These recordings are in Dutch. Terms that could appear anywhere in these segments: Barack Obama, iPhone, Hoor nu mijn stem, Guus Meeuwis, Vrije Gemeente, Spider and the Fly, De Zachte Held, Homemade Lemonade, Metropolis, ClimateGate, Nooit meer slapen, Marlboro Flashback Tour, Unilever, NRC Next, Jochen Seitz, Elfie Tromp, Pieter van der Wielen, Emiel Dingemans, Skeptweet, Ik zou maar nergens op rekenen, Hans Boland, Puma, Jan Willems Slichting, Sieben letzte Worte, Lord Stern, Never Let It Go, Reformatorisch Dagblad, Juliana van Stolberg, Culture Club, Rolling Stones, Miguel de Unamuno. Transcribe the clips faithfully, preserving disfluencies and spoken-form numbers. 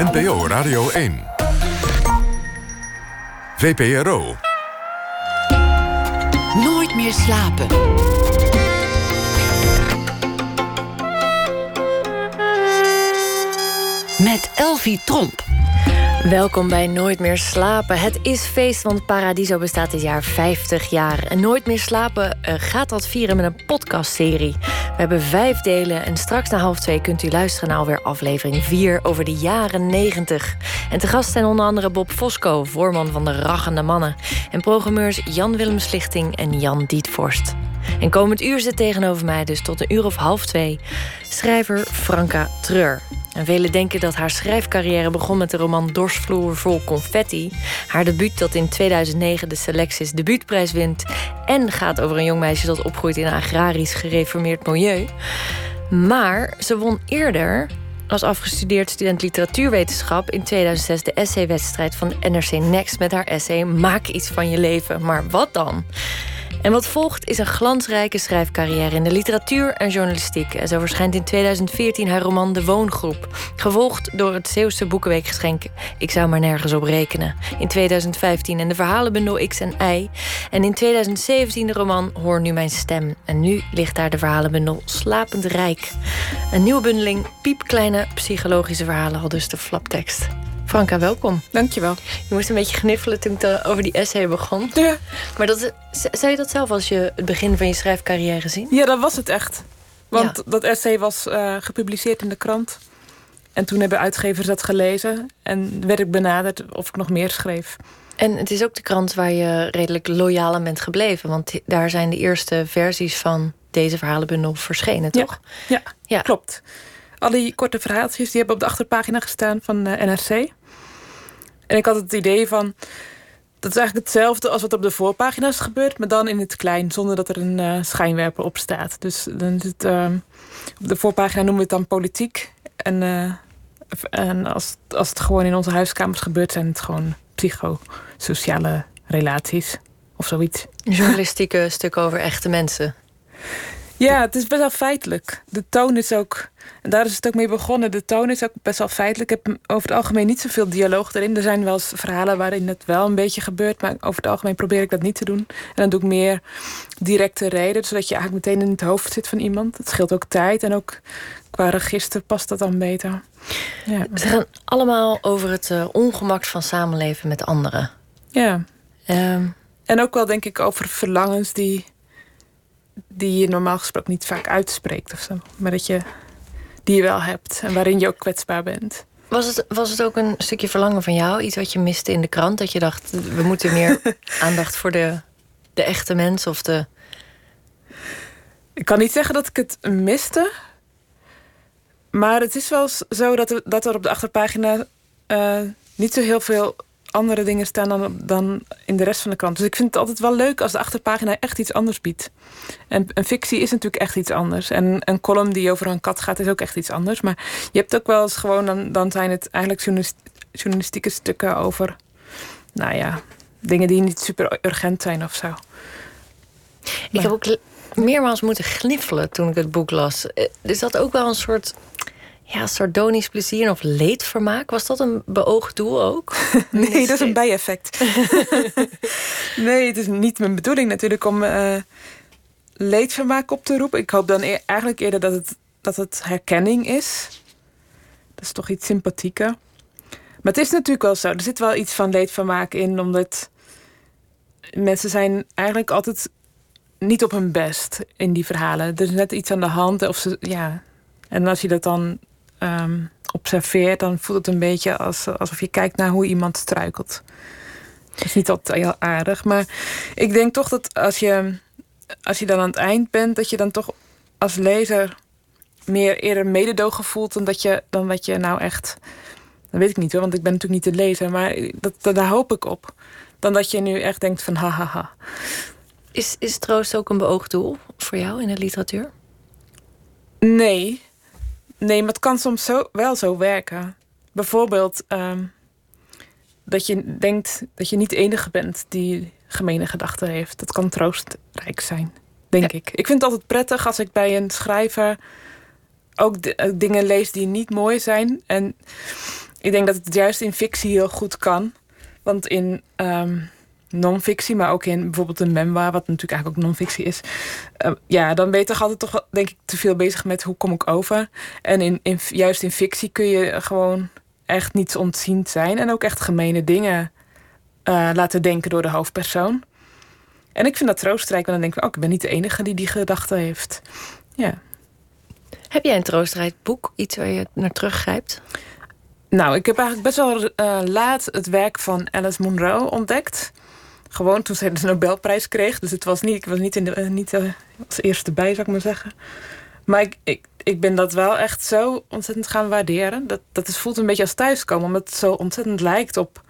N P O Radio één. V P R O. Nooit meer slapen. Met Elfie Tromp. Welkom bij Nooit meer slapen. Het is feest, want Paradiso bestaat dit jaar vijftig jaar. En Nooit meer slapen uh, gaat dat vieren met een podcastserie. We hebben vijf delen en straks na half twee kunt u luisteren naar alweer aflevering vier over de jaren negentig. En te gast zijn onder andere Bob Fosko, voorman van De Raggende Mannen. En programmeurs Jan Willems Slichting en Jan Dietvorst. En komend uur zit tegenover mij, dus tot een uur of half twee, schrijver Franca Treur. En velen denken dat haar schrijfcarrière begon met de roman Dorsvloer vol confetti. Haar debuut dat in tweeduizend negen de Selexyz debuutprijs wint. En gaat over een jong meisje dat opgroeit in een agrarisch gereformeerd milieu. Maar ze won eerder als afgestudeerd student literatuurwetenschap in tweeduizend zes de essaywedstrijd van N R C Next met haar essay Maak iets van je leven, maar wat dan? En wat volgt is een glansrijke schrijfcarrière in de literatuur en journalistiek. En zo verschijnt in tweeduizend veertien haar roman De Woongroep. Gevolgd door het Zeeuwse boekenweekgeschenk Ik zou maar nergens op rekenen. In tweeduizend vijftien en de verhalenbundel X en Y. En in tweeduizend zeventien de roman Hoor nu mijn stem. En nu ligt daar de verhalenbundel Slapend Rijk. Een nieuwe bundeling piepkleine psychologische verhalen, al dus de flaptekst. Franca, welkom. Dankjewel. Je moest een beetje gniffelen toen ik over die essay begon. Ja. Maar dat, zou je dat zelf als je het begin van je schrijfcarrière zien? Ja, dat was het echt. Want ja. Dat essay was uh, gepubliceerd in de krant. En toen hebben uitgevers dat gelezen. En werd ik benaderd of ik nog meer schreef. En het is ook de krant waar je redelijk loyaal aan bent gebleven. Want daar zijn de eerste versies van deze verhalenbundel verschenen, toch? Ja, ja, ja. Klopt. Al die korte verhaaltjes die hebben op de achterpagina gestaan van uh, N R C. En ik had het idee van, dat is eigenlijk hetzelfde als wat op de voorpagina's gebeurt, maar dan in het klein, zonder dat er een uh, schijnwerper op staat. Dus dan is het, uh, op de voorpagina noemen we het dan politiek. En, uh, en als, als het gewoon in onze huiskamers gebeurt, zijn het gewoon psychosociale relaties of zoiets. Journalistieke stuk over echte mensen. Ja, het is best wel feitelijk. De toon is ook, en daar is het ook mee begonnen, de toon is ook best wel feitelijk. Ik heb over het algemeen niet zoveel dialoog erin. Er zijn wel eens verhalen waarin dat wel een beetje gebeurt, maar over het algemeen probeer ik dat niet te doen. En dan doe ik meer directe reden, zodat je eigenlijk meteen in het hoofd zit van iemand. Het scheelt ook tijd en ook qua register past dat dan beter. Ja. Ze gaan allemaal over het uh, ongemak van samenleven met anderen. Ja. Um. En ook wel denk ik over verlangens die... die je normaal gesproken niet vaak uitspreekt of zo. Maar dat je die je wel hebt en waarin je ook kwetsbaar bent. Was het, was het ook een stukje verlangen van jou? Iets wat je miste in de krant? Dat je dacht, we moeten meer aandacht voor de, de echte mens of de... Ik kan niet zeggen dat ik het miste. Maar het is wel zo dat er, dat er op de achterpagina... Uh, niet zo heel veel andere dingen staan dan, dan in de rest van de krant. Dus ik vind het altijd wel leuk als de achterpagina echt iets anders biedt. En een fictie is natuurlijk echt iets anders. En een column die over een kat gaat is ook echt iets anders. Maar je hebt ook wel eens gewoon... dan, dan zijn het eigenlijk journalistieke stukken over... nou ja, dingen die niet super urgent zijn of zo. Maar... ik heb ook meermaals moeten gniffelen toen ik het boek las. Dus dat ook wel een soort... ja, sardonisch plezier of leedvermaak. Was dat een beoogd doel ook? Nee, dat is een bijeffect. Nee, het is niet mijn bedoeling natuurlijk om uh, leedvermaak op te roepen. Ik hoop dan e- eigenlijk eerder dat het, dat het herkenning is. Dat is toch iets sympathieker. Maar het is natuurlijk wel zo. Er zit wel iets van leedvermaak in. Omdat mensen zijn eigenlijk altijd niet op hun best in die verhalen. Er is net iets aan de hand. Of ze, ja. En als je dat dan... Um, observeert, dan voelt het een beetje als, alsof je kijkt naar hoe iemand struikelt. Dat is niet altijd heel aardig, maar ik denk toch dat als je, als je dan aan het eind bent, dat je dan toch als lezer meer eerder mededogen voelt dan dat je, dan dat je nou echt, dat weet ik niet hoor, want ik ben natuurlijk niet de lezer, maar dat, dat, daar hoop ik op. Dan dat je nu echt denkt van ha ha ha. Is, is troost ook een beoogd doel voor jou in de literatuur? Nee. Nee, maar het kan soms zo, wel zo werken. Bijvoorbeeld um, dat je denkt dat je niet de enige bent die gemene gedachten heeft. Dat kan troostrijk zijn, denk ja. ik. Ik vind het altijd prettig als ik bij een schrijver ook de, dingen lees die niet mooi zijn. En ik denk dat het juist in fictie heel goed kan. Want in um, non-fictie, maar ook in bijvoorbeeld een memoir, wat natuurlijk eigenlijk ook non-fictie is. Uh, ja, dan ben je toch altijd toch wel, denk ik, te veel bezig met hoe kom ik over. En in, in, juist in fictie kun je gewoon echt niets ontziend zijn. En ook echt gemene dingen uh, laten denken door de hoofdpersoon. En ik vind dat troostrijk, want dan denk ik, oh, ik ben niet de enige die die gedachte heeft. Ja. Heb jij een troostrijk boek, iets waar je naar teruggrijpt? Nou, ik heb eigenlijk best wel uh, laat het werk van Alice Munro ontdekt. Gewoon toen zij de Nobelprijs kreeg. Dus het was niet, ik was niet, in de, uh, niet uh, als eerste bij, zou ik maar zeggen. Maar ik, ik, ik ben dat wel echt zo ontzettend gaan waarderen. Dat, dat is, voelt een beetje als thuiskomen, omdat het zo ontzettend lijkt op...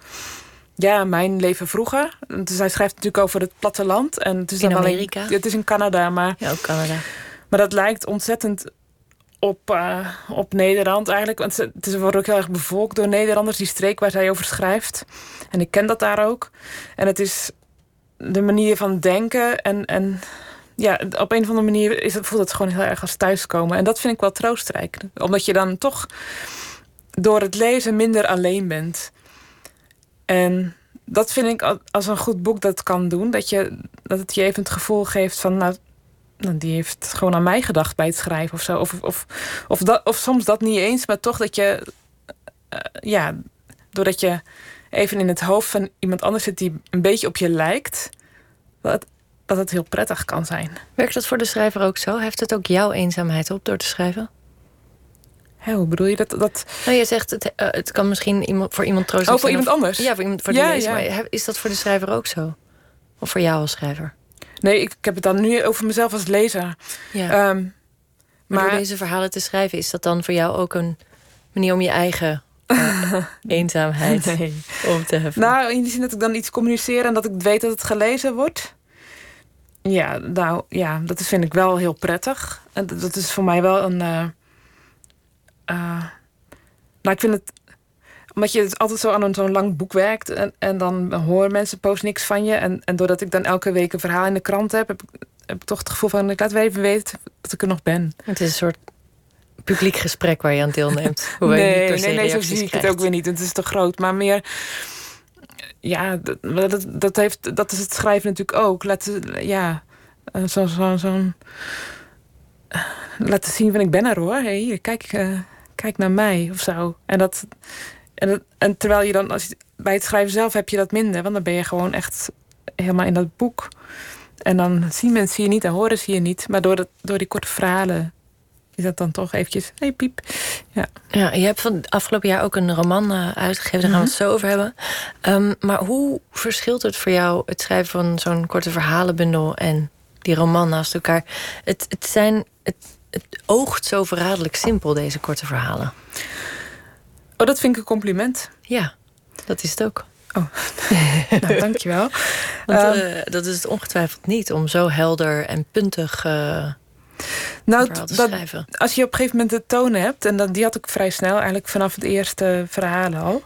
Ja, mijn leven vroeger. Dus hij schrijft natuurlijk over het platteland. En het is in Amerika. Een, het is in Canada, maar... Ja, ook Canada. Maar dat lijkt ontzettend op, uh, op Nederland eigenlijk. Want het, het wordt ook heel erg bevolkt door Nederlanders, die streek waar zij over schrijft. En ik ken dat daar ook. En het is de manier van denken. En, en ja, op een of andere manier is het, voelt het gewoon heel erg als thuiskomen. En dat vind ik wel troostrijk. Omdat je dan toch door het lezen minder alleen bent. En dat vind ik als een goed boek dat kan doen. Dat, je, dat het je even het gevoel geeft van... nou, die heeft gewoon aan mij gedacht bij het schrijven of zo. Of, of, of, dat, of soms dat niet eens, maar toch dat je... Uh, ja, doordat je even in het hoofd van iemand anders zit... die een beetje op je lijkt, dat, dat het heel prettig kan zijn. Werkt dat voor de schrijver ook zo? Heft het ook jouw eenzaamheid op door te schrijven? Hé, hoe bedoel je dat? dat... Nou, je zegt, het, uh, het kan misschien iemand, voor iemand troost zijn. Oh, voor iemand of, anders? Ja, voor iemand voor ja, die ja. Maar is dat voor de schrijver ook zo? Of voor jou als schrijver? Nee, ik, ik heb het dan nu over mezelf als lezer. Ja. Um, maar, maar door deze verhalen te schrijven... is dat dan voor jou ook een manier om je eigen uh, eenzaamheid nee. op te heffen? Nou, in die zin dat ik dan iets communiceer... en dat ik weet dat het gelezen wordt... Ja, nou, ja, dat vind ik wel heel prettig. En dat, dat is voor mij wel een... Uh, Uh, nou, ik vind het... Omdat je het altijd zo aan zo'n lang boek werkt... en, en dan horen mensen post niks van je... En, en doordat ik dan elke week een verhaal in de krant heb... heb, heb ik toch het gevoel van... ik laat wel even weten dat ik er nog ben. Het is een soort publiek gesprek waar je aan deelneemt. Hoewel nee, je niet per se nee, nee, zo zie ik krijgt. Het ook weer niet. Het is te groot, maar meer... Ja, dat, dat, dat, heeft, dat is het schrijven natuurlijk ook. Laat, ja, zo'n... Zo, zo, laten zien van ik ben er hoor. Hey, hier, kijk, uh, kijk naar mij of zo. En, dat, en, dat, en terwijl je dan als je, bij het schrijven zelf heb je dat minder. Want dan ben je gewoon echt helemaal in dat boek. En dan zien mensen je niet en horen ze je niet. Maar door, dat, door die korte verhalen is dat dan toch eventjes... Hey, piep. Ja. Ja, je hebt van het afgelopen jaar ook een roman uh, uitgegeven. Daar gaan we het zo over hebben. Um, maar hoe verschilt het voor jou het schrijven van zo'n korte verhalenbundel... en die roman naast elkaar? Het, het zijn... Het, het oogt zo verraderlijk simpel, deze korte verhalen. Oh, dat vind ik een compliment. Ja, dat is het ook. Oh, nou, dankjewel. Want um, uh, dat is het ongetwijfeld niet... om zo helder en puntig uh, nou, verhaal te dat, schrijven. Als je op een gegeven moment de toon hebt... en dat, die had ik vrij snel, eigenlijk vanaf het eerste verhalen al.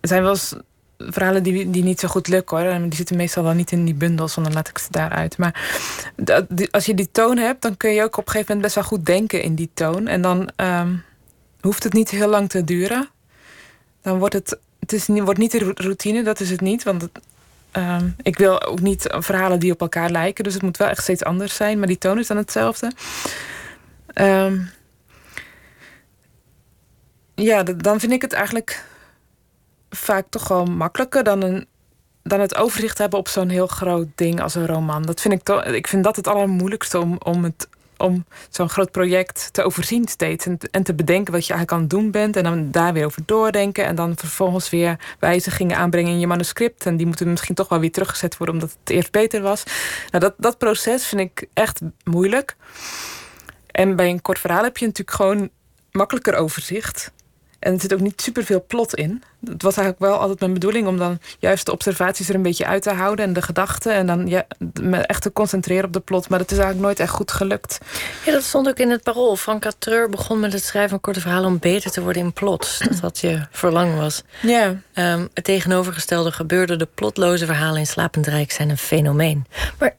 Er zijn wel eens verhalen die, die niet zo goed lukken, hoor. Die zitten meestal dan niet in die bundels, want dan laat ik ze daaruit. Maar dat, die, als je die toon hebt, dan kun je ook op een gegeven moment best wel goed denken in die toon. En dan um, hoeft het niet heel lang te duren. Dan wordt het, het is, wordt niet de routine, dat is het niet. Want het, um, ik wil ook niet verhalen die op elkaar lijken. Dus het moet wel echt steeds anders zijn. Maar die toon is dan hetzelfde. Um, ja, d- dan vind ik het eigenlijk... vaak toch wel makkelijker dan, een, dan het overzicht hebben op zo'n heel groot ding als een roman. Dat vind ik, to, ik vind dat het allermoeilijkste om, om, het, om zo'n groot project te overzien steeds. En, en te bedenken wat je eigenlijk aan het doen bent. En dan daar weer over doordenken. En dan vervolgens weer wijzigingen aanbrengen in je manuscript. En die moeten misschien toch wel weer teruggezet worden omdat het eerst beter was. Nou, dat, dat proces vind ik echt moeilijk. En bij een kort verhaal heb je natuurlijk gewoon makkelijker overzicht. En er zit ook niet superveel plot in. Het was eigenlijk wel altijd mijn bedoeling... om dan juist de observaties er een beetje uit te houden... en de gedachten en dan ja, echt te concentreren op de plot. Maar dat is eigenlijk nooit echt goed gelukt. Ja, dat stond ook in het Parool. Franca Treur begon met het schrijven van korte verhalen... om beter te worden in plots. Dat wat je verlang was. Ja. Um, het tegenovergestelde gebeurde. De plotloze verhalen in Slapend Rijk zijn een fenomeen. Maar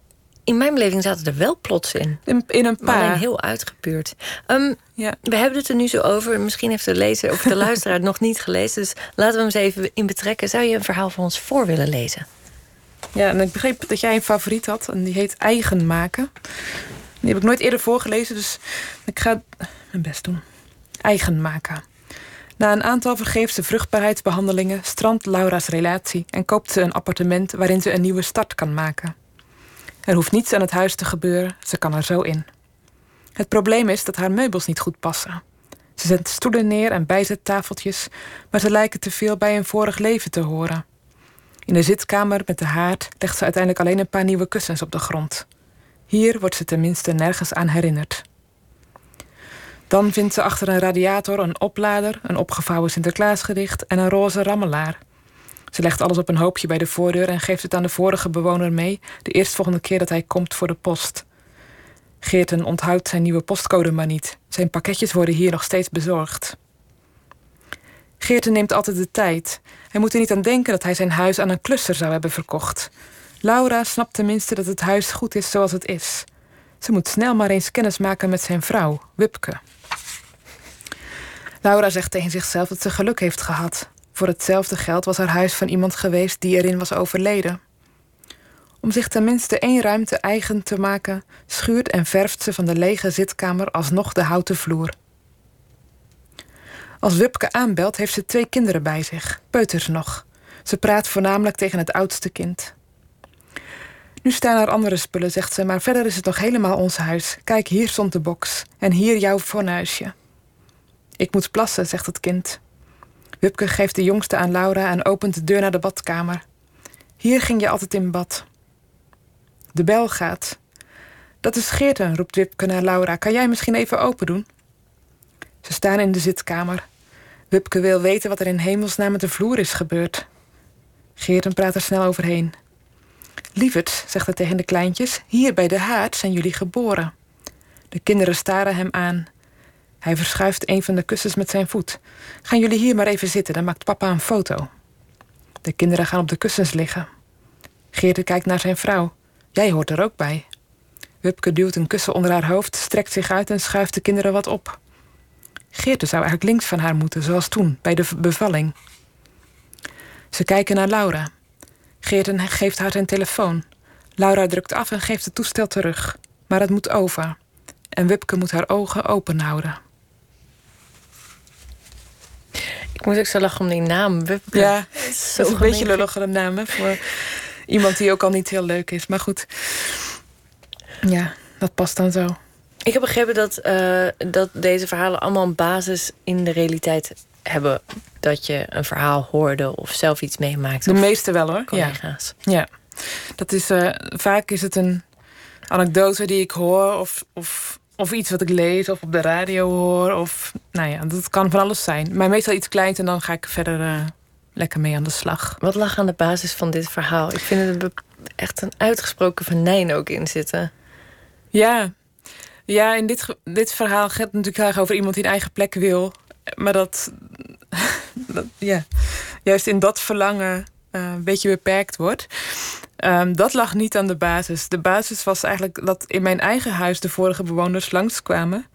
in mijn beleving zaten er wel plots in. In, in een paar. Alleen heel uitgepuurd. Um, ja. We hebben het er nu zo over. Misschien heeft de lezer of de luisteraar nog niet gelezen. Dus laten we hem eens even in betrekken. Zou je een verhaal van ons voor willen lezen? Ja, en ik begreep dat jij een favoriet had. En die heet Eigen Maken. Die heb ik nooit eerder voorgelezen. Dus ik ga mijn best doen. Eigen Maken. Na een aantal vergeefse vruchtbaarheidsbehandelingen strandt Laura's relatie en koopt ze een appartement waarin ze een nieuwe start kan maken. Er hoeft niets aan het huis te gebeuren, ze kan er zo in. Het probleem is dat haar meubels niet goed passen. Ze zet stoelen neer en bijzettafeltjes, maar ze lijken te veel bij een vorig leven te horen. In de zitkamer met de haard legt ze uiteindelijk alleen een paar nieuwe kussens op de grond. Hier wordt ze tenminste nergens aan herinnerd. Dan vindt ze achter een radiator een oplader, een opgevouwen Sinterklaasgedicht en een roze rammelaar. Ze legt alles op een hoopje bij de voordeur en geeft het aan de vorige bewoner mee, de eerstvolgende keer dat hij komt voor de post. Geerten onthoudt zijn nieuwe postcode maar niet. Zijn pakketjes worden hier nog steeds bezorgd. Geerten neemt altijd de tijd. Hij moet er niet aan denken dat hij zijn huis aan een klusser zou hebben verkocht. Laura snapt tenminste dat het huis goed is zoals het is. Ze moet snel maar eens kennis maken met zijn vrouw, Wipke. Laura zegt tegen zichzelf dat ze geluk heeft gehad. Voor hetzelfde geld was haar huis van iemand geweest die erin was overleden. Om zich tenminste één ruimte eigen te maken, schuurt en verft ze van de lege zitkamer alsnog de houten vloer. Als Wipke aanbelt, heeft ze twee kinderen bij zich, peuters nog. Ze praat voornamelijk tegen het oudste kind. Nu staan er andere spullen, zegt ze, maar verder is het nog helemaal ons huis. Kijk, hier stond de box en hier jouw fornuisje. Ik moet plassen, zegt het kind. Wipke geeft de jongste aan Laura en opent de deur naar de badkamer. Hier ging je altijd in bad. De bel gaat. Dat is Geerten, roept Wipke naar Laura. Kan jij misschien even open doen? Ze staan in de zitkamer. Wipke wil weten wat er in hemelsnaam met de vloer is gebeurd. Geerten praat er snel overheen. Lieverd, zegt hij tegen de kleintjes, hier bij de haard zijn jullie geboren. De kinderen staren hem aan. Hij verschuift een van de kussens met zijn voet. Gaan jullie hier maar even zitten, dan maakt papa een foto. De kinderen gaan op de kussens liggen. Geerten kijkt naar zijn vrouw. Jij hoort er ook bij. Wipke duwt een kussen onder haar hoofd, strekt zich uit en schuift de kinderen wat op. Geerten zou eigenlijk links van haar moeten, zoals toen, bij de bevalling. Ze kijken naar Laura. Geerten geeft haar zijn telefoon. Laura drukt af en geeft het toestel terug. Maar het moet over. En Wipke moet haar ogen open houden. Ik moet ook zo lachen om die naam, Wipke. Ja, dat is zo een beetje lulligere naam, hè, voor iemand die ook al niet heel leuk is. Maar goed, ja, dat past dan zo. Ik heb begrepen dat, uh, dat deze verhalen allemaal een basis in de realiteit hebben, dat je een verhaal hoorde of zelf iets meemaakt. De meeste wel, hoor. Collega's. Ja, ja. Dat is, uh, vaak is het een anekdote die ik hoor of, of, of iets wat ik lees of op de radio hoor. Of, nou ja, dat kan van alles zijn. Maar meestal iets kleins en dan ga ik verder uh, lekker mee aan de slag. Wat lag aan de basis van dit verhaal? Ik vind er echt een uitgesproken venijn ook in zitten. Ja, ja in dit, dit verhaal gaat het natuurlijk graag over iemand die een eigen plek wil. Maar dat, dat ja, juist in dat verlangen uh, een beetje beperkt wordt. Um, dat lag niet aan de basis. De basis was eigenlijk dat in mijn eigen huis de vorige bewoners langskwamen.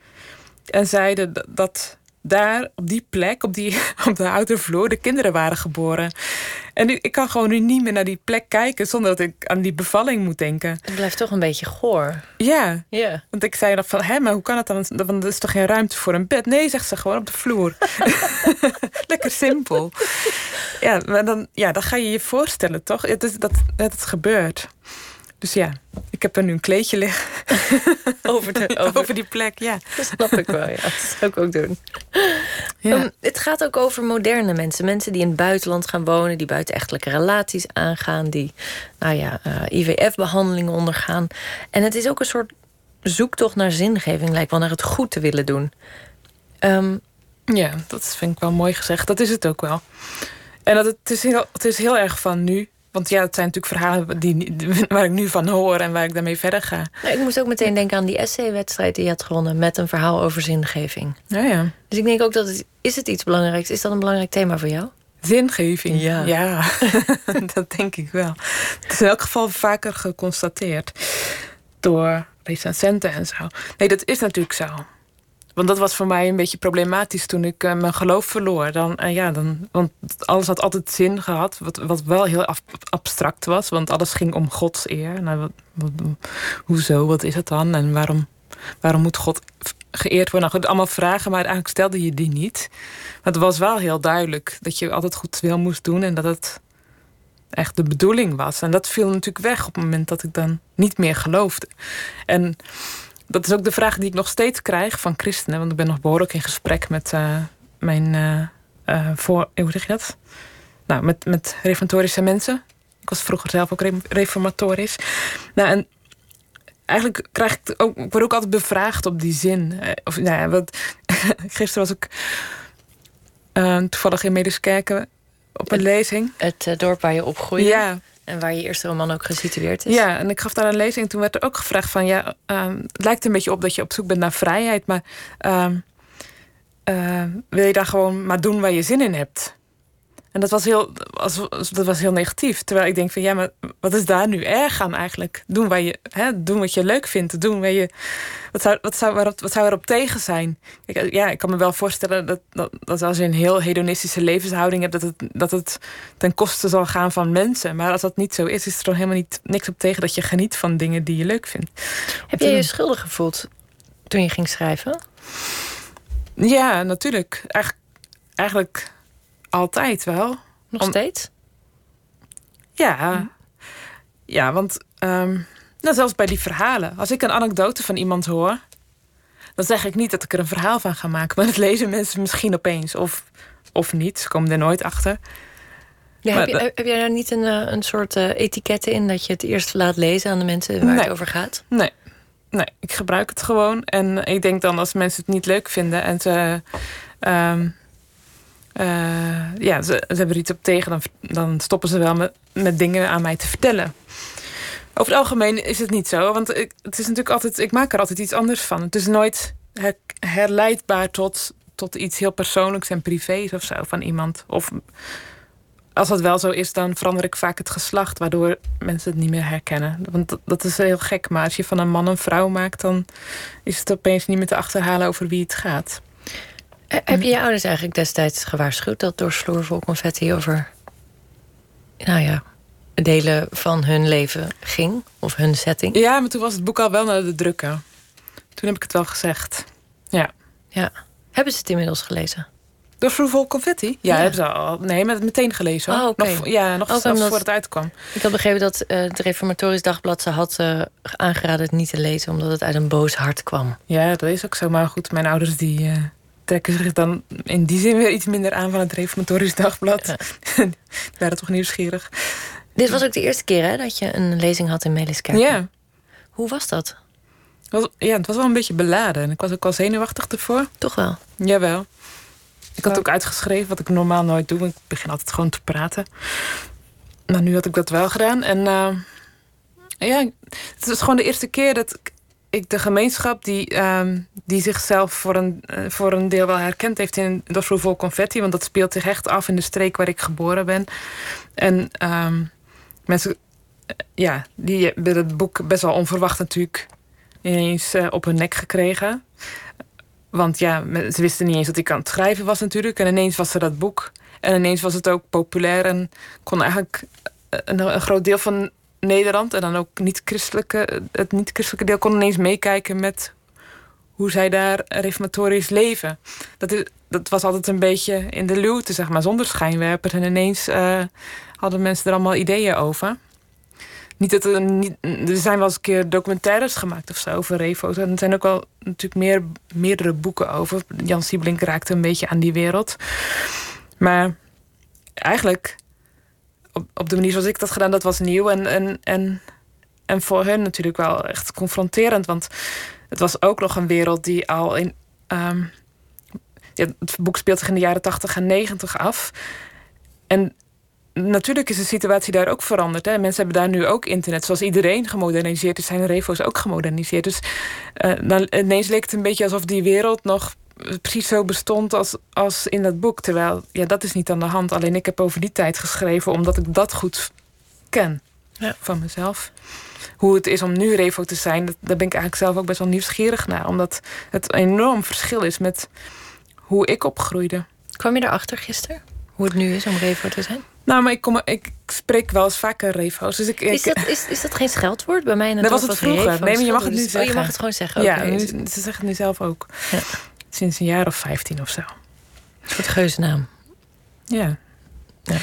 En zeiden dat, dat daar, op die plek, op, die, op de houten vloer, de kinderen waren geboren. En nu, ik kan gewoon nu niet meer naar die plek kijken zonder dat ik aan die bevalling moet denken. Het blijft toch een beetje goor. Ja, yeah. Want ik zei dan van, hé, maar hoe kan het dan? Want er is toch geen ruimte voor een bed? Nee, zegt ze, gewoon op de vloer. Lekker simpel. Ja, maar dan, ja, dan ga je je voorstellen, toch? Het is dat het gebeurt. Dus ja, ik heb er nu een kleedje liggen. Over, de, over. over die plek, ja. Dat snap ik wel, ja. Dat zou ik ook doen. Ja. Um, het gaat ook over moderne mensen. Mensen die in het buitenland gaan wonen, die buitenechtelijke relaties aangaan, die nou ja, uh, I V F-behandelingen ondergaan. En het is ook een soort zoektocht naar zingeving, lijkt wel, naar het goed te willen doen. Um, ja, dat vind ik wel mooi gezegd. Dat is het ook wel. En dat het, het, is, heel, het is heel erg van nu. Want ja, het zijn natuurlijk verhalen die, waar ik nu van hoor en waar ik daarmee verder ga. Nou, ik moest ook meteen denken aan die essay-wedstrijd die je had gewonnen met een verhaal over zingeving. Ja, ja. Dus ik denk ook dat het, is het iets belangrijks? Is dat een belangrijk thema voor jou? Zingeving? Ja. Ja. Dat denk ik wel. Het is in elk geval vaker geconstateerd. door recensenten en zo. Nee, dat is natuurlijk zo. Want dat was voor mij een beetje problematisch toen ik uh, mijn geloof verloor. Dan, uh, ja, dan, want alles had altijd zin gehad, wat, wat wel heel af, abstract was. Want alles ging om Gods eer. Nou, wat, wat, hoezo, wat is het dan? En waarom, waarom moet God geëerd worden? Nou, allemaal vragen, maar eigenlijk stelde je die niet. Maar het was wel heel duidelijk dat je altijd goed wil moest doen en dat het echt de bedoeling was. En dat viel natuurlijk weg op het moment dat ik dan niet meer geloofde. En dat is ook de vraag die ik nog steeds krijg van christenen. Want ik ben nog behoorlijk in gesprek met uh, mijn... Uh, uh, voor, hoe zeg je dat? Nou, met, met reformatorische mensen. Ik was vroeger zelf ook reformatorisch. Nou, en eigenlijk krijg ik ook, ik word ook altijd bevraagd op die zin. Uh, of, nou ja, wat, gisteren was ik uh, toevallig in Meliskerke op een het, lezing. Het uh, dorp waar je opgroeide. Ja. En waar je eerste roman ook gesitueerd is. Ja, en ik gaf daar een lezing. Toen werd er ook gevraagd van... ja, uh, het lijkt een beetje op dat je op zoek bent naar vrijheid... maar uh, uh, wil je daar gewoon maar doen waar je zin in hebt? En dat was heel, dat was heel negatief. Terwijl ik denk van... ja, maar wat is daar nu erg aan eigenlijk? Doen, waar je, hè, doen wat je leuk vindt. Doen waar je, wat, zou, wat, zou erop, wat zou erop tegen zijn? Ik, ja, ik kan me wel voorstellen dat, dat, dat als je een heel hedonistische levenshouding hebt... Dat het, dat het ten koste zal gaan van mensen. Maar als dat niet zo is... is er toch helemaal niet, niks op tegen dat je geniet van dingen die je leuk vindt. Heb je je schuldig gevoeld toen je ging schrijven? Ja, natuurlijk. Eigen, eigenlijk... Altijd wel. Nog Om... steeds? Ja. Hm. Ja, want um, nou, zelfs bij die verhalen. Als ik een anekdote van iemand hoor... dan zeg ik niet dat ik er een verhaal van ga maken. Maar dat lezen mensen misschien opeens. Of, of niet. Ze komen er nooit achter. Ja, heb, je, dat... heb jij daar niet een, een soort uh, etiquette in... dat je het eerst laat lezen aan de mensen waar nee. het over gaat? Nee. Nee, ik gebruik het gewoon. En ik denk dan als mensen het niet leuk vinden... en ze... Um, Uh, ja, ze, ze hebben er iets op tegen, dan, dan stoppen ze wel met, met dingen aan mij te vertellen. Over het algemeen is het niet zo, want ik, het is natuurlijk altijd, ik maak er altijd iets anders van. Het is nooit her, herleidbaar tot, tot iets heel persoonlijks en privés of zo van iemand. Of als dat wel zo is, dan verander ik vaak het geslacht, waardoor mensen het niet meer herkennen. Want dat, dat is heel gek, maar als je van een man een vrouw maakt, dan is het opeens niet meer te achterhalen over wie het gaat. Heb je je ouders eigenlijk destijds gewaarschuwd... dat Dorsvloer vol confetti over nou ja, delen van hun leven ging? Of hun setting? Ja, maar toen was het boek al wel naar de drukker. Toen heb ik het wel gezegd. Ja. Ja. Hebben ze het inmiddels gelezen? Dorsvloer vol confetti? Ja, ja. hebben ze al. Nee, maar het meteen gelezen. Hoor. Oh, oké. Okay. Ja, nog zelfs omdat... voor het uitkwam. Ik had begrepen dat uh, het Reformatorisch Dagblad... ze had uh, aangeraden het niet te lezen... omdat het uit een boos hart kwam. Ja, dat is ook zo. Maar goed, mijn ouders die... Uh... trekken zich dan in die zin weer iets minder aan... van het Reformatorisch Dagblad. Ja. Ik waren toch nieuwsgierig. Dit was ook de eerste keer hè, dat je een lezing had in Meliskerke. Ja. Hoe was dat? Was, ja, het was wel een beetje beladen. Ik was ook wel zenuwachtig ervoor. Toch wel? Jawel. Ik had ook uitgeschreven wat ik normaal nooit doe. Ik begin altijd gewoon te praten. Maar nu had ik dat wel gedaan. En uh, ja, het was gewoon de eerste keer dat... ik Ik, de gemeenschap die, uh, die zichzelf voor een, uh, voor een deel wel herkend heeft in Dorsvloer vol confetti. Want dat speelt zich echt af in de streek waar ik geboren ben. En uh, mensen uh, ja, die hebben het boek best wel onverwacht natuurlijk ineens uh, op hun nek gekregen. Want ja, ze wisten niet eens dat ik aan het schrijven was natuurlijk. En ineens was er dat boek. En ineens was het ook populair. En kon eigenlijk een, een groot deel van... Nederland en dan ook niet-christelijke, het niet-christelijke deel kon ineens meekijken met hoe zij daar reformatorisch leven. Dat, is, dat was altijd een beetje in de luwte, zeg maar, zonder schijnwerpers. En ineens uh, hadden mensen er allemaal ideeën over. Niet dat er, niet, er zijn wel eens een keer documentaires gemaakt of zo over refo's. En er zijn ook wel natuurlijk meer, meerdere boeken over. Jan Siebelink raakte een beetje aan die wereld. Maar eigenlijk... Op, op de manier zoals ik dat gedaan, dat was nieuw. En, en, en, en voor hen natuurlijk wel echt confronterend. Want het was ook nog een wereld die al in... Um, ja, het boek speelt zich in de jaren tachtig en negentig af. En natuurlijk is de situatie daar ook veranderd. Hè? Mensen hebben daar nu ook internet. Zoals iedereen gemoderniseerd is, zijn de refo's ook gemoderniseerd. Dus uh, dan, ineens leek het een beetje alsof die wereld nog... precies zo bestond als, als in dat boek. Terwijl, ja, dat is niet aan de hand. Alleen ik heb over die tijd geschreven... omdat ik dat goed ken. ja. van mezelf. Hoe het is om nu revo te zijn, dat, daar ben ik eigenlijk zelf ook best wel nieuwsgierig naar. Omdat het een enorm verschil is met hoe ik opgroeide. Kwam je erachter gisteren? Hoe het nu is om revo te zijn? Nou, maar ik, kom, ik spreek wel eens vaker revo's. Dus ik, ik, is, dat, is, is dat geen scheldwoord bij mij? In het dat was het vroeger. Nee, maar je mag het nu dus, zeggen. Oh, je mag het gewoon zeggen. Ja, okay. Ze zeggen het nu zelf ook. Ja. Sinds een jaar of vijftien of zo. Een soort geuzennaam. Ja. Ja,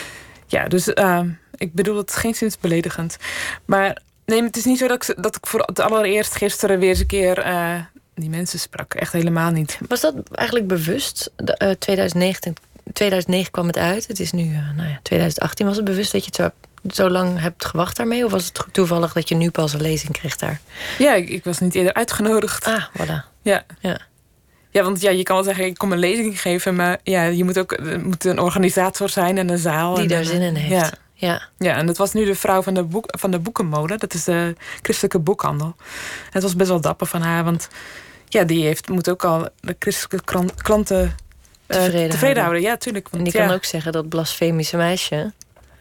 ja dus uh, ik bedoel het geenszins beledigend. Maar nee, het is niet zo dat ik, dat ik voor het allereerst gisteren weer eens een keer... Uh, die mensen sprak. Echt helemaal niet. Was dat eigenlijk bewust? De, uh, twintig negentien, tweeduizend negen kwam het uit. Het is nu uh, nou ja, tweeduizend achttien. Was het bewust dat je het zo, zo lang hebt gewacht daarmee? Of was het toevallig dat je nu pas een lezing kreeg daar? Ja, ik, ik was niet eerder uitgenodigd. Ah, voilà. Ja. Ja. Ja, want ja, je kan wel zeggen, ik kom een lezing geven... maar ja, je moet ook er moet een organisator zijn en een zaal. Die en, daar zin in heeft. Ja. Ja. Ja, en dat was nu de vrouw van de, boek, van de boekenmolen. Dat is de christelijke boekhandel. En het was best wel dapper van haar, want... Ja, die heeft, moet ook al de christelijke klanten tevreden, uh, tevreden houden. Ja, tuurlijk. Want, en die ja. kan ook zeggen, dat blasfemische meisje...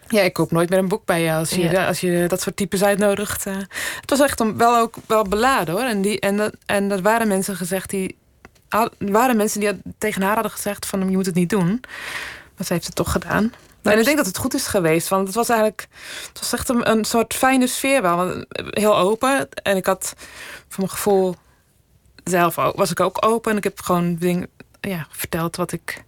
Ja, ik koop nooit meer een boek bij je als je, ja. als je dat soort types uitnodigt. Uh, het was echt wel, ook, wel beladen, hoor. En, die, en, dat, en dat waren mensen gezegd die... Al, waren mensen die tegen haar hadden gezegd van je moet het niet doen. Maar zij heeft het toch gedaan. Maar en ik denk dat het goed is geweest. Want het was eigenlijk... Het was echt een, een soort fijne sfeer wel. Want heel open. En ik had van mijn gevoel... Zelf ook, was ik ook open. Ik heb gewoon dingen, ja, verteld wat ik,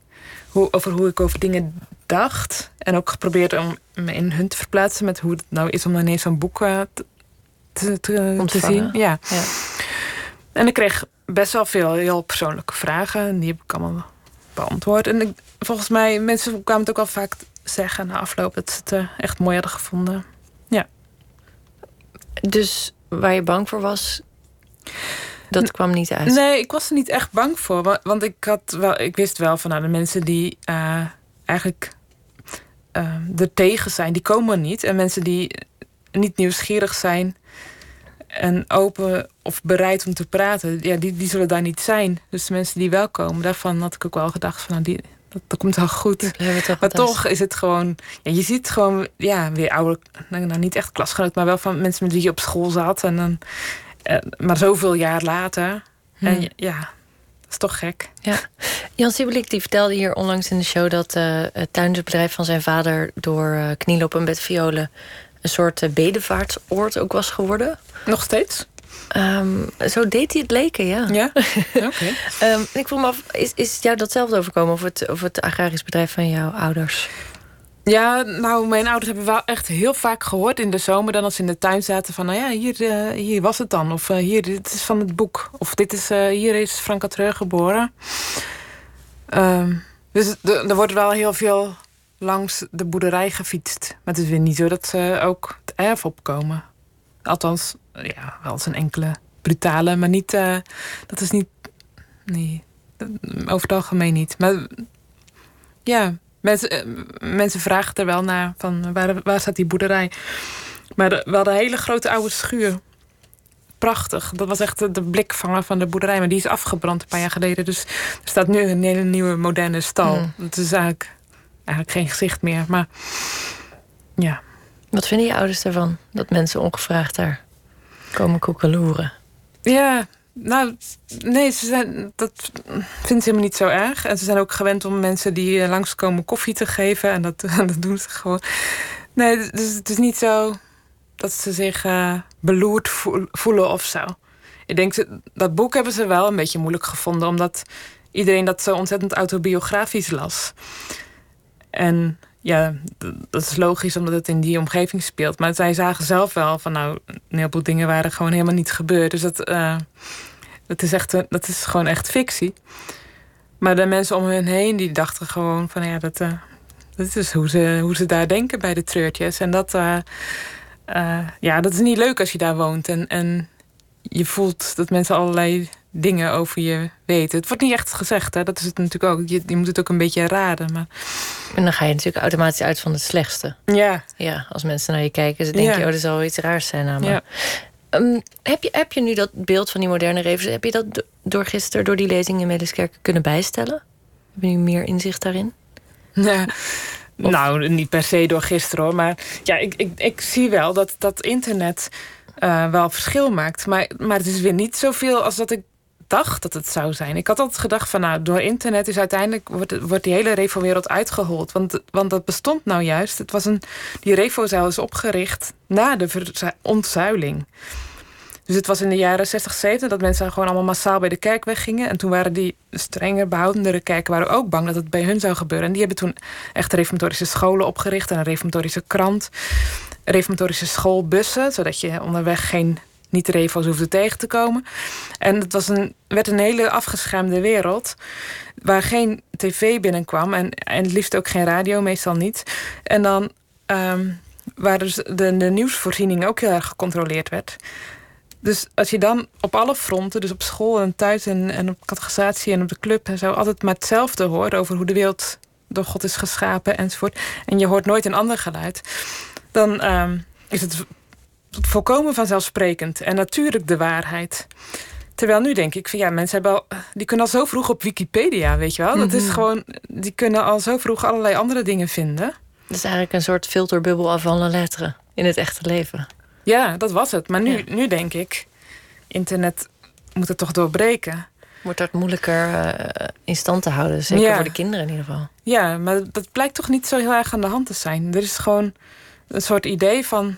hoe, over hoe ik over dingen dacht. En ook geprobeerd om me in hun te verplaatsen... met hoe het nou is om ineens zo'n boek uh, te, te, om te zien. Ja. Ja. En ik kreeg best wel veel heel persoonlijke vragen. En die heb ik allemaal beantwoord. En ik, volgens mij, mensen kwamen het ook al vaak zeggen... na afloop dat ze het uh, echt mooi hadden gevonden. Ja. Dus waar je bang voor was... Dat kwam niet uit. Nee, ik was er niet echt bang voor. Want ik, had wel, ik wist wel van nou, de mensen die uh, eigenlijk uh, er tegen zijn, die komen niet. En mensen die niet nieuwsgierig zijn en open of bereid om te praten, ja, die, die zullen daar niet zijn. Dus de mensen die wel komen, daarvan had ik ook wel gedacht van nou, die, dat, dat komt wel goed. Toch maar toch is het gewoon, ja, je ziet gewoon ja, weer oude, nou niet echt klasgenoot, maar wel van mensen met wie je op school zat en dan... Uh, maar zoveel jaar later. Hmm. En ja, dat is toch gek. Ja. Jan Siebelink die vertelde hier onlangs in de show... dat uh, het tuinbedrijf van zijn vader... door uh, knielopen en bedviolen... een soort uh, bedevaartsoord ook was geworden. Nog steeds? Um, zo deed hij het leken, ja. Ja? Okay. um, ik vroeg me af, is, is jou datzelfde overkomen... Of het, of het agrarisch bedrijf van jouw ouders... Ja, nou, mijn ouders hebben wel echt heel vaak gehoord in de zomer... dan als ze in de tuin zaten van, nou ja, hier, uh, hier was het dan. Of uh, hier, dit is van het boek. Of dit is, uh, hier is Franca Treur geboren. Um, dus er wordt wel heel veel langs de boerderij gefietst. Maar het is weer niet zo dat ze ook het erf opkomen. Althans, ja, wel eens een enkele brutale. Maar niet, uh, dat is niet, nee, over het algemeen niet. Maar ja... Mensen, mensen vragen er wel naar van waar, waar staat die boerderij. Maar de, we hadden een hele grote oude schuur. Prachtig. Dat was echt de, de blikvanger van de boerderij. Maar die is afgebrand een paar jaar geleden. Dus er staat nu een hele nieuwe moderne stal. Mm. Het is eigenlijk, eigenlijk geen gezicht meer. Maar ja. Wat vinden je ouders daarvan? Dat mensen ongevraagd daar komen koekeloeren? Ja... Nou, nee, ze zijn, dat vinden ze helemaal niet zo erg. En ze zijn ook gewend om mensen die langskomen koffie te geven. En dat, dat doen ze gewoon. Nee, dus het is niet zo dat ze zich uh, beloerd voelen of zo. Ik denk, dat boek hebben ze wel een beetje moeilijk gevonden. Omdat iedereen dat zo ontzettend autobiografisch las. En ja, dat is logisch omdat het in die omgeving speelt. Maar zij zagen zelf wel van nou, een heleboel dingen waren gewoon helemaal niet gebeurd. Dus dat... Uh, Dat is, echt, dat is gewoon echt fictie. Maar de mensen om hen heen die dachten gewoon van... ja, dat, uh, dat is hoe ze, hoe ze daar denken bij de treurtjes. En dat, uh, uh, ja, dat is niet leuk als je daar woont. En, en je voelt dat mensen allerlei dingen over je weten. Het wordt niet echt gezegd, hè? Dat is het natuurlijk ook. Je, je moet het ook een beetje raden. Maar... En dan ga je natuurlijk automatisch uit van het slechtste. Ja. Ja, als mensen naar je kijken, ze denken... Ja. oh, er zal iets raars zijn aan me. Ja. Um, heb, je, heb je nu dat beeld van die moderne revers... heb je dat do- door gisteren, door die lezing in Meliskerke kunnen bijstellen? Heb je nu meer inzicht daarin? Ja. Of? Nou, niet per se door gisteren hoor. Maar ja, ik, ik, ik zie wel dat, dat internet uh, wel verschil maakt. Maar, maar het is weer niet zoveel als dat ik dacht dat het zou zijn. Ik had altijd gedacht van nou, door internet is uiteindelijk wordt, wordt die hele revo-wereld uitgehold. Want, want dat bestond nou juist. Het was een, die revo-zaal is opgericht na de verza- ontzuiling. Dus het was in de jaren zestig, zeventig dat mensen gewoon allemaal massaal bij de kerk weggingen. En toen waren die strenger behoudendere kerken waren ook bang dat het bij hun zou gebeuren. En die hebben toen echt reformatorische scholen opgericht en een reformatorische krant. Reformatorische schoolbussen, zodat je onderweg geen niet-revo's hoefde tegen te komen. En het was een, werd een hele afgeschermde wereld waar geen tv binnenkwam en, en het liefst ook geen radio, meestal niet. En dan um, waar dus de, de nieuwsvoorziening ook heel erg gecontroleerd werd. Dus als je dan op alle fronten, dus op school en thuis en, en op catechisatie en op de club en zo, altijd maar hetzelfde hoort over hoe de wereld door God is geschapen enzovoort, en je hoort nooit een ander geluid, dan uh, is het volkomen vanzelfsprekend en natuurlijk de waarheid. Terwijl nu denk ik van ja, mensen hebben al, die kunnen al zo vroeg op Wikipedia, weet je wel. Mm-hmm. Dat is gewoon, die kunnen al zo vroeg allerlei andere dingen vinden. Dat is eigenlijk een soort filterbubbel af van de letteren in het echte leven. Ja, dat was het. Maar nu, ja. nu denk ik, internet moet het toch doorbreken. Wordt dat moeilijker uh, in stand te houden, zeker ja. voor de kinderen in ieder geval. Ja, maar dat blijkt toch niet zo heel erg aan de hand te zijn. Er is gewoon een soort idee van,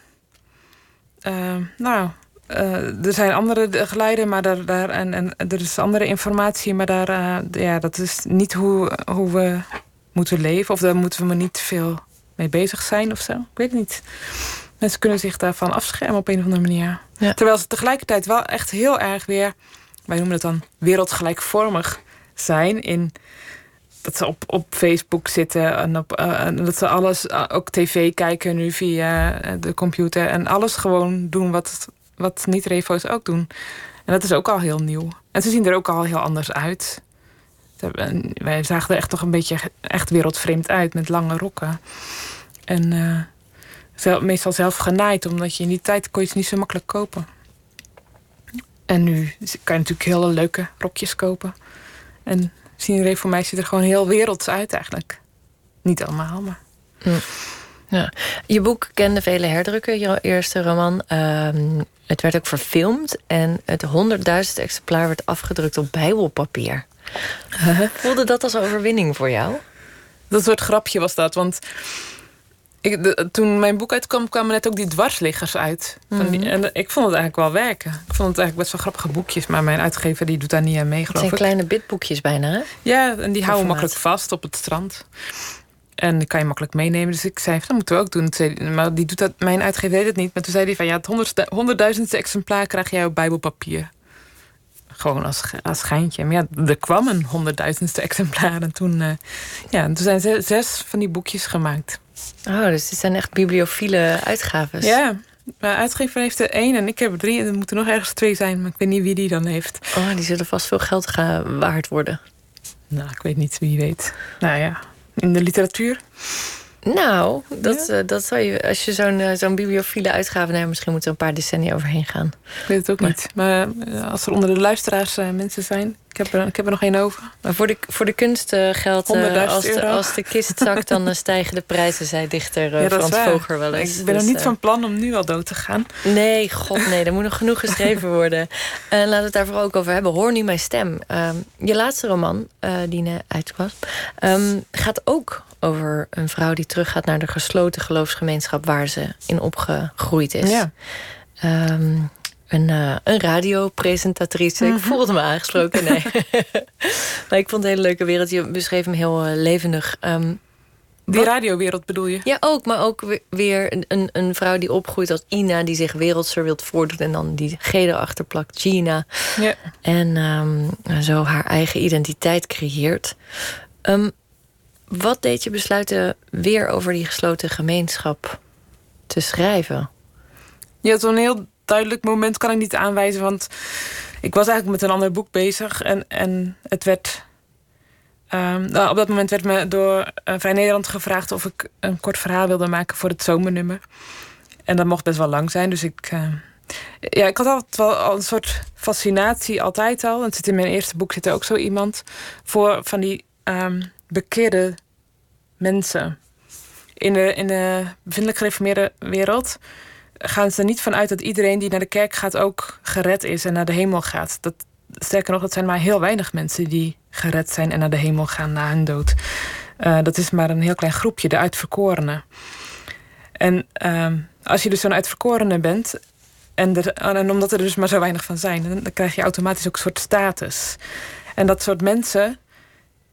uh, nou, uh, er zijn andere geluiden, maar daar, daar en, en er is andere informatie, maar daar, uh, ja, dat is niet hoe, hoe we moeten leven. Of daar moeten we maar niet veel mee bezig zijn of zo. Ik weet het niet. Mensen kunnen zich daarvan afschermen op een of andere manier. Ja. Terwijl ze tegelijkertijd wel echt heel erg weer, wij noemen het dan wereldgelijkvormig zijn. In dat ze op, op Facebook zitten en op, uh, dat ze alles, uh, ook tv kijken nu via de computer. En alles gewoon doen wat, wat niet-revo's ook doen. En dat is ook al heel nieuw. En ze zien er ook al heel anders uit. Wij zagen er echt toch een beetje echt wereldvreemd uit met lange rokken. En Uh, meestal zelf genaaid, omdat je in die tijd kon je het niet zo makkelijk kopen. En nu kan je natuurlijk hele leuke rokjes kopen. En zien reformatie er gewoon heel werelds uit eigenlijk. Niet allemaal, maar ja. Ja. Je boek kende vele herdrukken, je eerste roman. Uh, het werd ook verfilmd en het honderdduizend exemplaar werd afgedrukt op bijbelpapier. Uh-huh. Voelde dat als overwinning voor jou? Dat soort grapje was dat, want Ik, de, toen mijn boek uitkwam, kwamen net ook die dwarsliggers uit. Van die, en ik vond het eigenlijk wel werken. Ik vond het eigenlijk best wel grappige boekjes. Maar mijn uitgever die doet daar niet aan mee, geloof ik. Het zijn ik. kleine bitboekjes bijna, hè? Ja, en die houden makkelijk vast op het strand. En die kan je makkelijk meenemen. Dus ik zei, dat moeten we ook doen. Zei, maar die doet dat, mijn uitgever deed het niet. Maar toen zei hij van, ja, het honderd, honderdduizendste exemplaar krijg jij op bijbelpapier. Gewoon als, als schijntje. Maar ja, er kwam een honderdduizendste exemplaar. En toen, uh, ja, toen zijn zes, zes van die boekjes gemaakt. Oh, dus dit zijn echt bibliofiele uitgaves. Ja, mijn uitgever heeft er één en ik heb er drie. En er moeten nog ergens twee zijn, maar ik weet niet wie die dan heeft. Oh, die zullen vast veel geld gaan waard worden. Nou, ik weet niet, wie weet. Nou ja, in de literatuur. Nou, dat, ja. uh, dat zou je, als je zo'n, uh, zo'n bibliofiele uitgave neemt, misschien moeten er een paar decennia overheen gaan. Ik weet het ook maar. niet. Maar uh, als er onder de luisteraars uh, mensen zijn, ik heb er, ik heb er nog één over. Maar voor de, voor de kunst uh, geldt, uh, als, de, als de kist zakt, dan uh, stijgen de prijzen, zei dichter uh, ja, Frans Voger wel eens. Ik ben dus, er niet uh, van plan om nu al dood te gaan. Nee, god nee, er moet nog genoeg geschreven worden. En uh, laten we het daarvoor ook over hebben. Hoor nu mijn stem. Uh, je laatste roman, uh, die uh, uitkwam, um, gaat ook over een vrouw die teruggaat naar de gesloten geloofsgemeenschap waar ze in opgegroeid is. Ja. Um, een, uh, een radiopresentatrice. Mm-hmm. Ik voelde me aangesproken. Nee. Maar ik vond het een hele leuke wereld. Je beschreef hem heel uh, levendig. Um, die wat... radiowereld bedoel je? Ja, ook. Maar ook weer een, een, een vrouw die opgroeit als Ina, die zich wereldser wilt voordoen en dan die G erachter plakt, Gina. Ja. En um, zo haar eigen identiteit creëert. Um, Wat deed je besluiten weer over die gesloten gemeenschap te schrijven? Ja, zo'n heel duidelijk moment kan ik niet aanwijzen, want ik was eigenlijk met een ander boek bezig. En, en het werd. Um, nou, op dat moment werd me door uh, Vrij Nederland gevraagd of ik een kort verhaal wilde maken voor het zomernummer. En dat mocht best wel lang zijn, dus ik. Uh, ja, ik had altijd wel al een soort fascinatie, altijd al. En het zit in mijn eerste boek zit er ook zo iemand voor van die. Um, bekeerde mensen. in de, in de bevindelijk gereformeerde wereld gaan ze er niet vanuit dat iedereen die naar de kerk gaat ook gered is en naar de hemel gaat. Dat, sterker nog, dat zijn maar heel weinig mensen die gered zijn en naar de hemel gaan na hun dood. Uh, dat is maar een heel klein groepje, de uitverkorenen. En uh, als je dus zo'n uitverkorene bent, en, er, en omdat er dus maar zo weinig van zijn, dan krijg je automatisch ook een soort status. En dat soort mensen,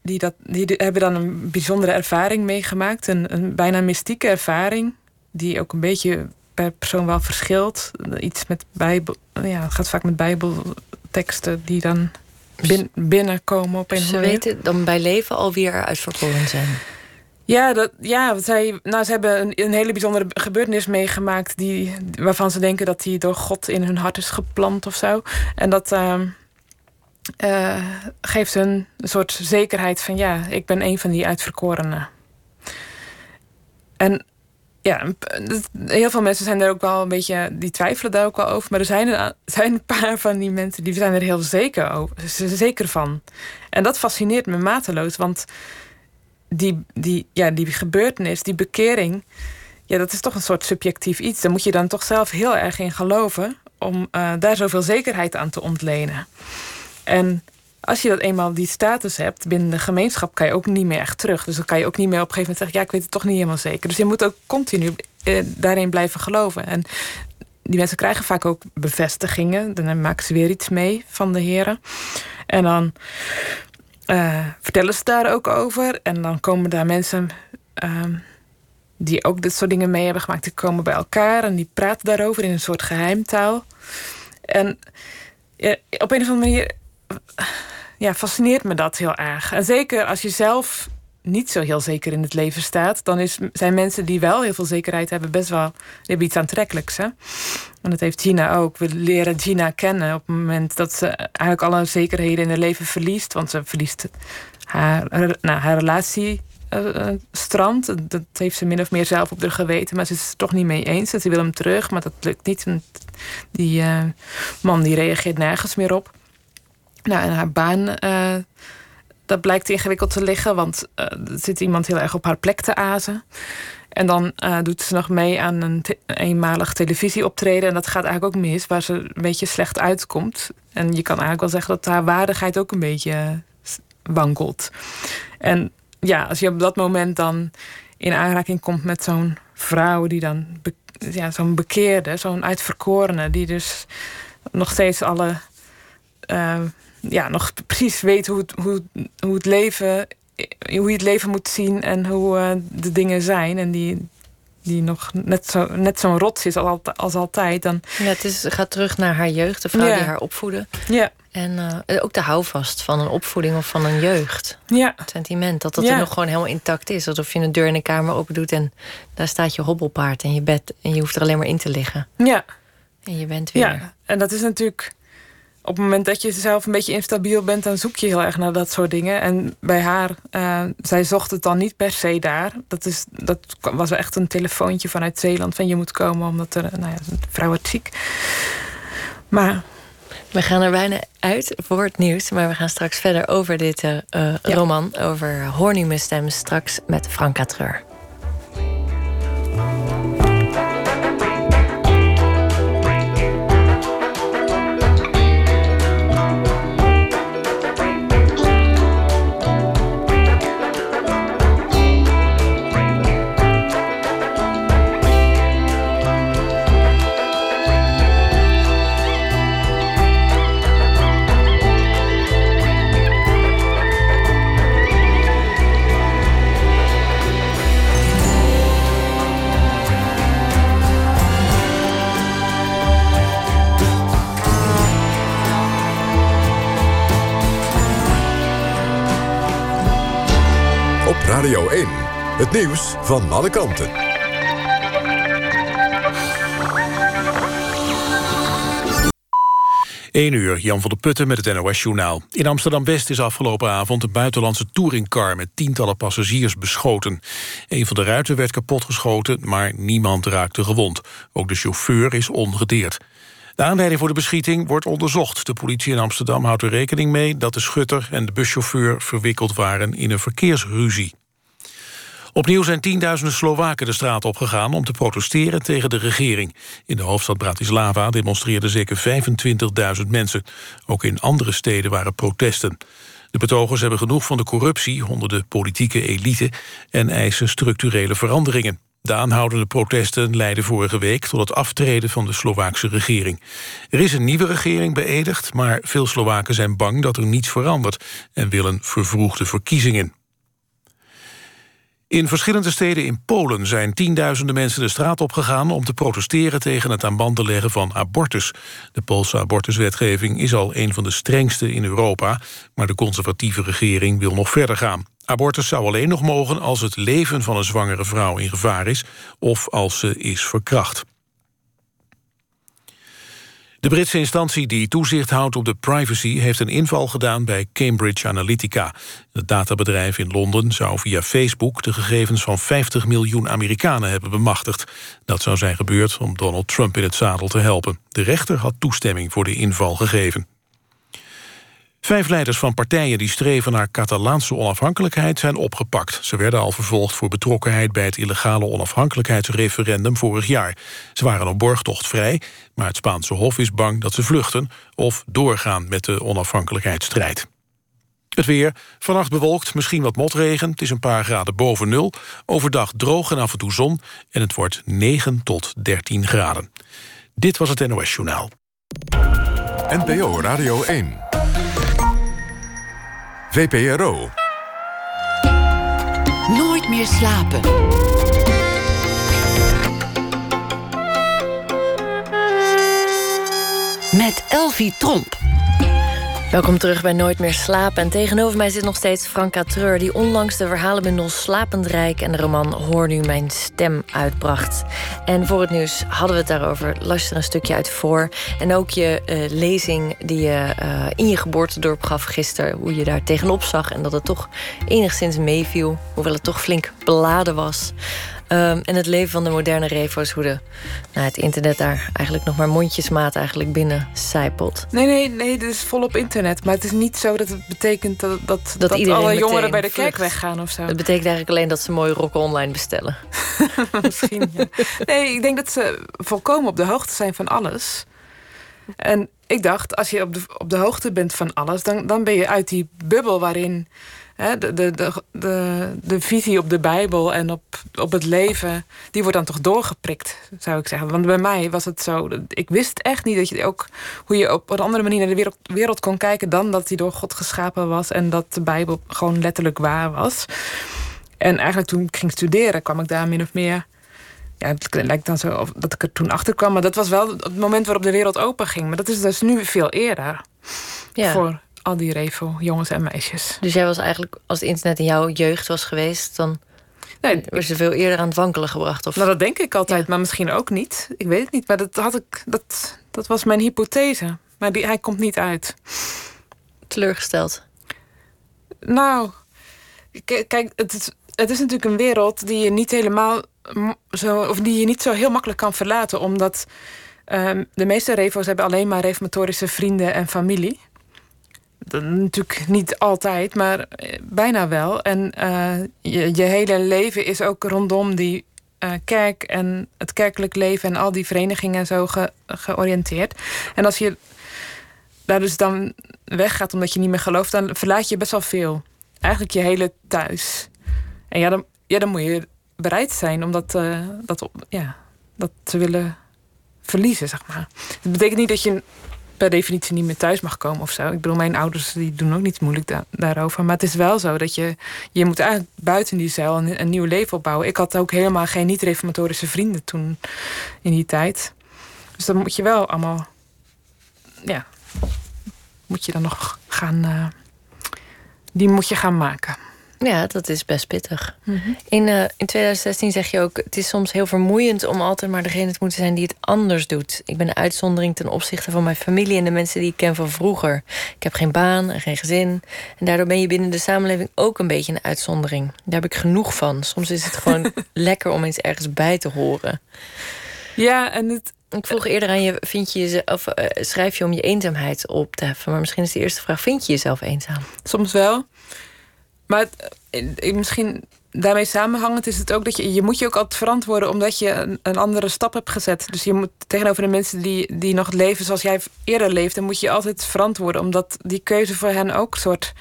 die, dat, die hebben dan een bijzondere ervaring meegemaakt, een, een bijna mystieke ervaring, die ook een beetje per persoon wel verschilt. Iets met Bijbel, ja, het gaat vaak met Bijbelteksten die dan bin, binnenkomen op een Ze manier. Weten dan bij leven alweer uitverkoren zijn. Ja, dat, ja zij, nou, ze hebben een, een hele bijzondere gebeurtenis meegemaakt, die, waarvan ze denken dat die door God in hun hart is geplant of zo. En dat uh, uh, geeft hun een soort zekerheid van ja, ik ben een van die uitverkorenen. En ja, heel veel mensen zijn er ook wel een beetje, die twijfelen daar ook wel over. Maar er zijn een, zijn een paar van die mensen die zijn er heel zeker, over, zeker van. En dat fascineert me mateloos, want Die, die, ja, die gebeurtenis, die bekering, ja, dat is toch een soort subjectief iets. Daar moet je dan toch zelf heel erg in geloven om uh, daar zoveel zekerheid aan te ontlenen. En als je dat eenmaal die status hebt binnen de gemeenschap, kan je ook niet meer echt terug. Dus dan kan je ook niet meer op een gegeven moment zeggen, ja, ik weet het toch niet helemaal zeker. Dus je moet ook continu uh, daarin blijven geloven. En die mensen krijgen vaak ook bevestigingen. Dan maken ze weer iets mee van de heren. En dan Uh, vertellen ze daar ook over. En dan komen daar mensen uh, die ook dit soort dingen mee hebben gemaakt. Die komen bij elkaar en die praten daarover in een soort geheimtaal. En uh, op een of andere manier uh, ja, fascineert me dat heel erg. En zeker als je zelf niet zo heel zeker in het leven staat, dan is, zijn mensen die wel heel veel zekerheid hebben best wel, die hebben iets aantrekkelijks. Hè? En dat heeft Gina ook. We leren Gina kennen op het moment dat ze eigenlijk alle zekerheden in haar leven verliest. Want ze verliest haar, nou, haar relatie uh, strand. Dat heeft ze min of meer zelf op haar geweten. Maar ze is het toch niet mee eens. En ze wil hem terug, maar dat lukt niet. En die uh, man die reageert nergens meer op. Nou, en haar baan, Uh, dat blijkt ingewikkeld te liggen, want uh, er zit iemand heel erg op haar plek te azen. En dan uh, doet ze nog mee aan een te- eenmalig televisieoptreden. En dat gaat eigenlijk ook mis, waar ze een beetje slecht uitkomt. En je kan eigenlijk wel zeggen dat haar waardigheid ook een beetje wankelt. En ja, als je op dat moment dan in aanraking komt met zo'n vrouw die dan be- ja, zo'n bekeerde, zo'n uitverkorene, die dus nog steeds alle Uh, ja, nog precies weet hoe het, hoe, hoe het leven, hoe je het leven moet zien en hoe uh, de dingen zijn. En die, die nog net, zo, net zo'n rots is als, als altijd. Dan ja, het is, gaat terug naar haar jeugd, de vrouw ja. die haar opvoedde. Ja. En uh, ook de houvast van een opvoeding of van een jeugd. Ja. Het sentiment dat dat ja. er nog gewoon helemaal intact is. Alsof je een deur in de kamer open doet en daar staat je hobbelpaard en je bed. En je hoeft er alleen maar in te liggen. Ja. En je bent weer. Ja, en dat is natuurlijk, op het moment dat je zelf een beetje instabiel bent, dan zoek je heel erg naar dat soort dingen. En bij haar, uh, zij zocht het dan niet per se daar. Dat, is, dat was echt een telefoontje vanuit Zeeland van je moet komen, omdat er, nou ja, een vrouw wordt ziek. Maar we gaan er bijna uit voor het nieuws. Maar we gaan straks verder over dit uh, ja. roman, over Hoor nu mijn stem, straks met Franca Treur. Radio één, het nieuws van alle kanten. één uur, Jan van der Putten met het N O S-journaal. In Amsterdam-West is afgelopen avond een buitenlandse touringcar met tientallen passagiers beschoten. Een van de ruiten werd kapotgeschoten, maar niemand raakte gewond. Ook de chauffeur is ongedeerd. De aanleiding voor de beschieting wordt onderzocht. De politie in Amsterdam houdt er rekening mee dat de schutter en de buschauffeur verwikkeld waren in een verkeersruzie. Opnieuw zijn tienduizenden Slowaken de straat opgegaan om te protesteren tegen de regering. In de hoofdstad Bratislava demonstreerden zeker vijfentwintigduizend mensen. Ook in andere steden waren protesten. De betogers hebben genoeg van de corruptie onder de politieke elite en eisen structurele veranderingen. De aanhoudende protesten leidden vorige week tot het aftreden van de Slovaakse regering. Er is een nieuwe regering beëdigd, maar veel Slowaken zijn bang dat er niets verandert en willen vervroegde verkiezingen. In verschillende steden in Polen zijn tienduizenden mensen de straat opgegaan om te protesteren tegen het aan banden leggen van abortus. De Poolse abortuswetgeving is al een van de strengste in Europa, maar de conservatieve regering wil nog verder gaan. Abortus zou alleen nog mogen als het leven van een zwangere vrouw in gevaar is of als ze is verkracht. De Britse instantie die toezicht houdt op de privacy heeft een inval gedaan bij Cambridge Analytica. Het databedrijf in Londen zou via Facebook de gegevens van vijftig miljoen Amerikanen hebben bemachtigd. Dat zou zijn gebeurd om Donald Trump in het zadel te helpen. De rechter had toestemming voor de inval gegeven. Vijf leiders van partijen die streven naar Catalaanse onafhankelijkheid zijn opgepakt. Ze werden al vervolgd voor betrokkenheid bij het illegale onafhankelijkheidsreferendum vorig jaar. Ze waren op borgtocht vrij, maar het Spaanse Hof is bang dat ze vluchten of doorgaan met de onafhankelijkheidsstrijd. Het weer. Vannacht bewolkt, misschien wat motregen. Het is een paar graden boven nul. Overdag droog en af en toe zon. En het wordt negen tot dertien graden. Dit was het N O S Journaal. N P O Radio één. V P R O. Nooit meer slapen. Met Elfie Tromp. Welkom terug bij Nooit meer slapen. En tegenover mij zit nog steeds Franca Treur, die onlangs de verhalenbundel Slapend Rijk en de roman Hoor nu mijn stem uitbracht. En voor het nieuws hadden we het daarover. Luister een stukje uit voor. En ook je uh, lezing die je uh, in je geboortedorp gaf gisteren, hoe je daar tegenop zag en dat het toch enigszins meeviel, hoewel het toch flink beladen was. Um, en het leven van de moderne revo's, hoe de, nou, het internet daar eigenlijk nog maar mondjesmaat eigenlijk binnen sijpelt. Nee, nee, nee, het is volop internet. Maar het is niet zo dat het betekent dat, dat, dat, dat alle jongeren bij de vlucht. Kerk weggaan of zo. Het betekent eigenlijk alleen dat ze mooie rokken online bestellen. Misschien, ja. Nee, ik denk dat ze volkomen op de hoogte zijn van alles. En ik dacht, als je op de, op de hoogte bent van alles, dan, dan ben je uit die bubbel waarin De, de, de, de, de visie op de Bijbel en op, op het leven, die wordt dan toch doorgeprikt, zou ik zeggen. Want bij mij was het zo, ik wist echt niet dat je ook hoe je op een andere manier naar de wereld, wereld kon kijken dan dat die door God geschapen was en dat de Bijbel gewoon letterlijk waar was. En eigenlijk toen ik ging studeren kwam ik daar min of meer, ja, het lijkt dan zo of, dat ik er toen achter kwam, maar dat was wel het moment waarop de wereld open ging. Maar dat is dus nu veel eerder. Ja. Voor al die revo, jongens en meisjes. Dus jij was eigenlijk, als het internet in jouw jeugd was geweest, dan nee, was je veel eerder aan het wankelen gebracht? Of? Nou, dat denk ik altijd, ja. Maar misschien ook niet. Ik weet het niet, maar dat, had ik, dat, dat was mijn hypothese. Maar die, hij komt niet uit. Teleurgesteld? Nou, k- kijk, het is, het is natuurlijk een wereld die je niet helemaal zo, of die je niet zo heel makkelijk kan verlaten, omdat um, de meeste revo's hebben alleen maar reformatorische vrienden en familie. Natuurlijk niet altijd, maar bijna wel. En uh, je, je hele leven is ook rondom die uh, kerk en het kerkelijk leven en al die verenigingen zo ge, georiënteerd. En als je daar dus dan weggaat omdat je niet meer gelooft, dan verlaat je best wel veel. Eigenlijk je hele thuis. En ja, dan, ja, dan moet je bereid zijn om dat, uh, dat, ja, dat te willen verliezen, zeg maar. Dat betekent niet dat je per definitie niet meer thuis mag komen of zo. Ik bedoel, mijn ouders die doen ook niet moeilijk da- daarover. Maar het is wel zo dat je... je moet eigenlijk buiten die cel een, een nieuw leven opbouwen. Ik had ook helemaal geen niet-reformatorische vrienden toen in die tijd. Dus dan moet je wel allemaal... ja, moet je dan nog gaan... Uh, die moet je gaan maken. Ja, dat is best pittig. Mm-hmm. In, uh, in tweeduizend zestien zeg je ook, het is soms heel vermoeiend om altijd maar degene te moeten zijn die het anders doet. Ik ben een uitzondering ten opzichte van mijn familie en de mensen die ik ken van vroeger. Ik heb geen baan en geen gezin. En daardoor ben je binnen de samenleving ook een beetje een uitzondering. Daar heb ik genoeg van. Soms is het gewoon lekker om eens ergens bij te horen. Ja, en het... Ik vroeg eerder aan je, vind je jezelf, uh, schrijf je om je eenzaamheid op te heffen? Maar misschien is de eerste vraag, vind je jezelf eenzaam? Soms wel. Maar het, misschien daarmee samenhangend is het ook dat je... je moet je ook altijd verantwoorden omdat je een, een andere stap hebt gezet. Dus je moet tegenover de mensen die, die nog leven zoals jij eerder leefde... moet je altijd verantwoorden. Omdat die keuze voor hen ook soort...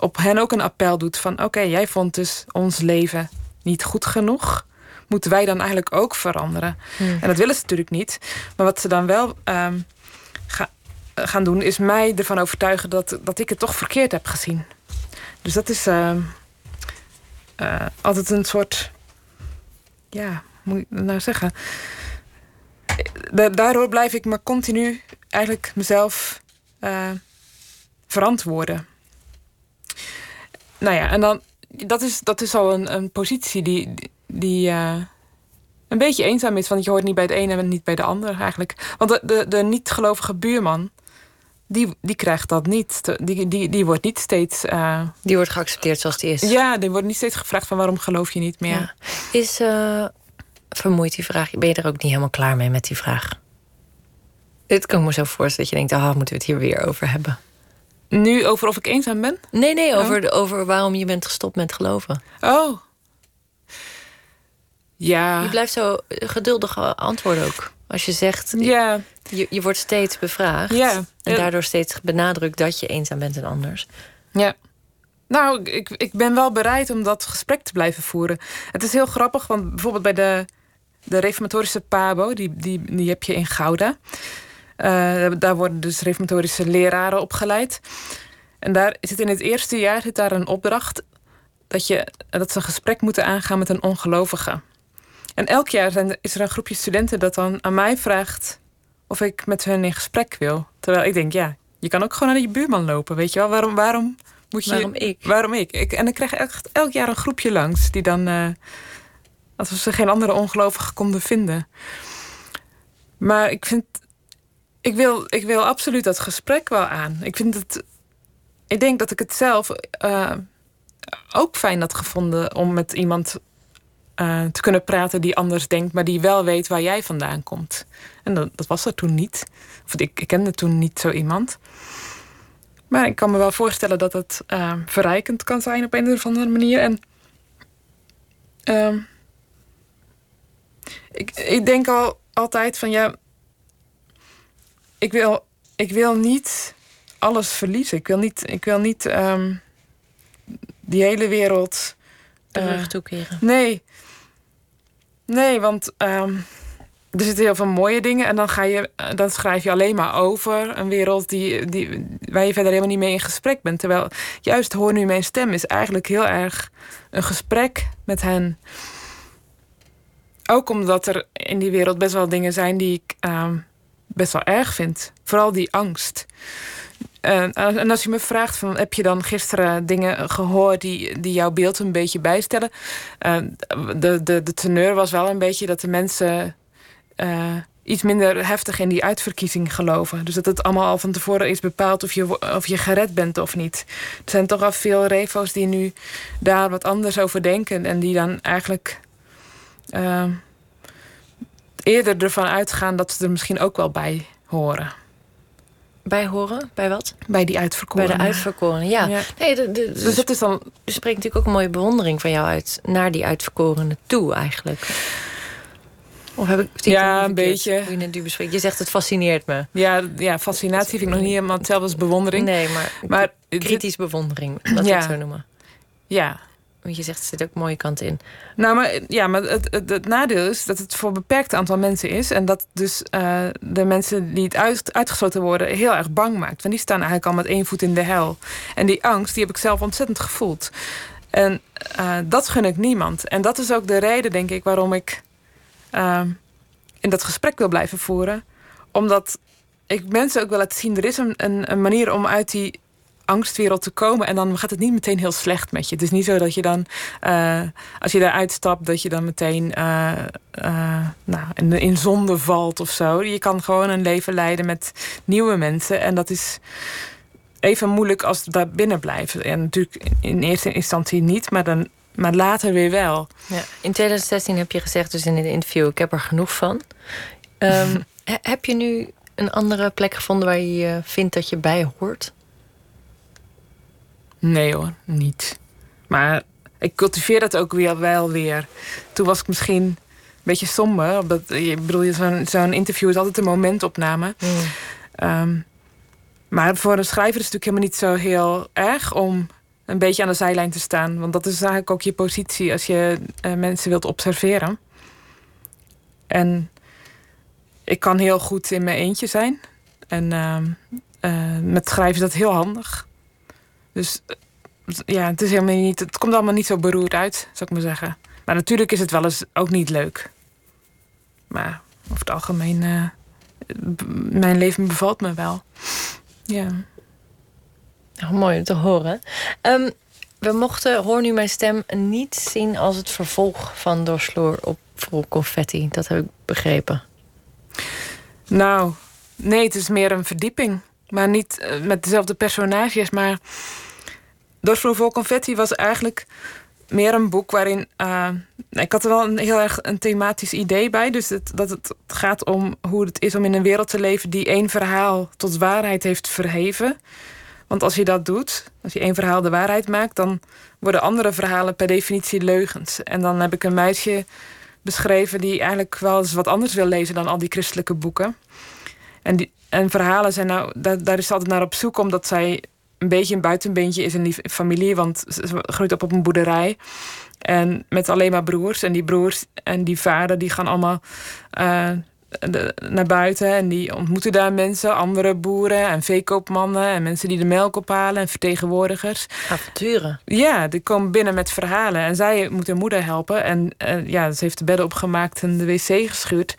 op hen ook een appel doet van... oké, okay, jij vond dus ons leven niet goed genoeg. Moeten wij dan eigenlijk ook veranderen? Hmm. En dat willen ze natuurlijk niet. Maar wat ze dan wel uh, ga, gaan doen... is mij ervan overtuigen dat, dat ik het toch verkeerd heb gezien. Dus dat is... Uh, Uh, altijd een soort... ja, moet ik dat nou zeggen? Da- daardoor blijf ik maar continu eigenlijk mezelf uh, verantwoorden. Nou ja, en dan... dat is, dat is al een, een positie die, die uh, een beetje eenzaam is. Want je hoort niet bij het ene en niet bij de ander eigenlijk. Want de, de, de niet-gelovige buurman... Die, die krijgt dat niet. Die, die, die wordt niet steeds... Uh... Die wordt geaccepteerd zoals die is. Ja, die wordt niet steeds gevraagd van waarom geloof je niet meer. Ja. Is uh, vermoeid die vraag? Ben je er ook niet helemaal klaar mee met die vraag? Dit kan ik me zo voorstellen dat je denkt... ah, oh, moeten we het hier weer over hebben? Nu over of ik eenzaam ben? Nee, nee, over, oh. over waarom je bent gestopt met geloven. Oh. Ja. Je blijft zo geduldig antwoorden ook. Als je zegt... Ja. Je, je wordt steeds bevraagd. Ja. En daardoor steeds benadrukt dat je eenzaam bent en anders. Ja. Nou, ik, ik ben wel bereid om dat gesprek te blijven voeren. Het is heel grappig, want bijvoorbeeld bij de, de reformatorische pabo... Die, die, die heb je in Gouda. Uh, daar worden dus reformatorische leraren opgeleid. En daar zit in het eerste jaar zit daar een opdracht... dat, je, dat ze een gesprek moeten aangaan met een ongelovige. En elk jaar zijn, is er een groepje studenten dat dan aan mij vraagt... of ik met hun in gesprek wil. Terwijl ik denk, ja, je kan ook gewoon naar je buurman lopen. Weet je wel, waarom, waarom moet je... Waarom ik? Waarom ik? ik en dan krijg ik echt elk jaar een groepje langs... die dan, uh, alsof ze geen andere ongelovigen konden vinden. Maar ik vind... Ik wil, ik wil absoluut dat gesprek wel aan. Ik vind het... Ik denk dat ik het zelf uh, ook fijn had gevonden... om met iemand... Uh, te kunnen praten die anders denkt... maar die wel weet waar jij vandaan komt. En dat, dat was er toen niet. Of ik, ik kende toen niet zo iemand. Maar ik kan me wel voorstellen dat het uh, verrijkend kan zijn... op een of andere manier. En, uh, ik, ik denk al altijd van... ja, ik wil, ik wil niet alles verliezen. Ik wil niet, ik wil niet um, die hele wereld... Uh, de rug toekeren. Nee. Nee, want um, er zitten heel veel mooie dingen... en dan, ga je, dan schrijf je alleen maar over een wereld... Die, die, waar je verder helemaal niet mee in gesprek bent. Terwijl juist Hoor nu mijn stem... is eigenlijk heel erg een gesprek met hen. Ook omdat er in die wereld best wel dingen zijn... die ik um, best wel erg vind. Vooral die angst. En, en als je me vraagt, van, heb je dan gisteren dingen gehoord... die, die jouw beeld een beetje bijstellen? Uh, de, de, de teneur was wel een beetje dat de mensen... Uh, iets minder heftig in die uitverkiezing geloven. Dus dat het allemaal al van tevoren is bepaald... of je, of je gered bent of niet. Er zijn toch al veel revo's die nu daar wat anders over denken... en die dan eigenlijk uh, eerder ervan uitgaan... dat ze er misschien ook wel bij horen. Bij horen? Bij wat? Bij die uitverkoren. Bij de uitverkoren, ja. ja. Nee, de, de, dus dat is dan... Er spreekt natuurlijk ook een mooie bewondering van jou uit... naar die uitverkorenen toe, eigenlijk. Of heb ik... Ja, een beetje. Je, je zegt, het fascineert me. Ja, ja fascinatie vind ik nog niet helemaal hetzelfde als bewondering. Nee, maar, maar kritisch dit, bewondering, laten we ja. het zo noemen. Ja. Want je zegt, er zit ook mooie kant in. Nou, maar, ja, maar het, het, het nadeel is dat het voor een beperkt aantal mensen is... en dat dus uh, de mensen die het uit, uitgesloten worden heel erg bang maakt. Want die staan eigenlijk al met één voet in de hel. En die angst, die heb ik zelf ontzettend gevoeld. En uh, dat gun ik niemand. En dat is ook de reden, denk ik, waarom ik uh, in dat gesprek wil blijven voeren. Omdat ik mensen ook wil laten zien... er is een, een, een manier om uit die... angstwereld te komen en dan gaat het niet meteen heel slecht met je. Het is niet zo dat je dan, uh, als je daaruit stapt, dat je dan meteen uh, uh, nou, in, in zonde valt of zo. Je kan gewoon een leven leiden met nieuwe mensen en dat is even moeilijk als daar binnen blijven. En natuurlijk in eerste instantie niet, maar dan, maar later weer wel. Ja. In twintig zestien heb je gezegd, dus in een interview, ik heb er genoeg van. Um, heb je nu een andere plek gevonden waar je vindt dat je bij hoort? Nee hoor, niet. Maar ik, ik cultiveer dat ook weer, wel weer. Toen was ik misschien een beetje somber. Omdat, ik bedoel, zo'n, zo'n interview is altijd een momentopname. Mm. Um, maar voor een schrijver is het natuurlijk helemaal niet zo heel erg om een beetje aan de zijlijn te staan. Want dat is eigenlijk ook je positie als je uh, mensen wilt observeren. En ik kan heel goed in mijn eentje zijn. En uh, uh, met schrijven is dat heel handig. Dus uh, ja, het is helemaal niet, het komt allemaal niet zo beroerd uit, zou ik maar zeggen. Maar natuurlijk is het wel eens ook niet leuk. Maar over het algemeen, uh, b- mijn leven bevalt me wel. Ja. Oh, mooi om te horen. Um, we mochten Hoor nu mijn stem niet zien als het vervolg van Dorsvloer vol confetti. Dat heb ik begrepen. Nou, nee, het is meer een verdieping. Maar niet uh, met dezelfde personages. Maar Dorsvloer vol confetti was eigenlijk meer een boek waarin... Uh, ik had er wel een heel erg een thematisch idee bij. Dus het, dat het gaat om hoe het is om in een wereld te leven die één verhaal tot waarheid heeft verheven. Want als je dat doet, als je één verhaal de waarheid maakt, dan worden andere verhalen per definitie leugens. En dan heb ik een meisje beschreven die eigenlijk wel eens wat anders wil lezen dan al die christelijke boeken. En, die, en verhalen zijn nou, daar, daar is ze altijd naar op zoek, omdat zij een beetje een buitenbeentje is in die familie, want ze groeit op op een boerderij. En met alleen maar broers. En die broers en die vader, die gaan allemaal uh, de, naar buiten. En die ontmoeten daar mensen, andere boeren en veekoopmannen en mensen die de melk ophalen en vertegenwoordigers. Avonturen. Ja, die komen binnen met verhalen. En zij moet haar moeder helpen. En, en ja, ze heeft de bedden opgemaakt en de wc geschuurd.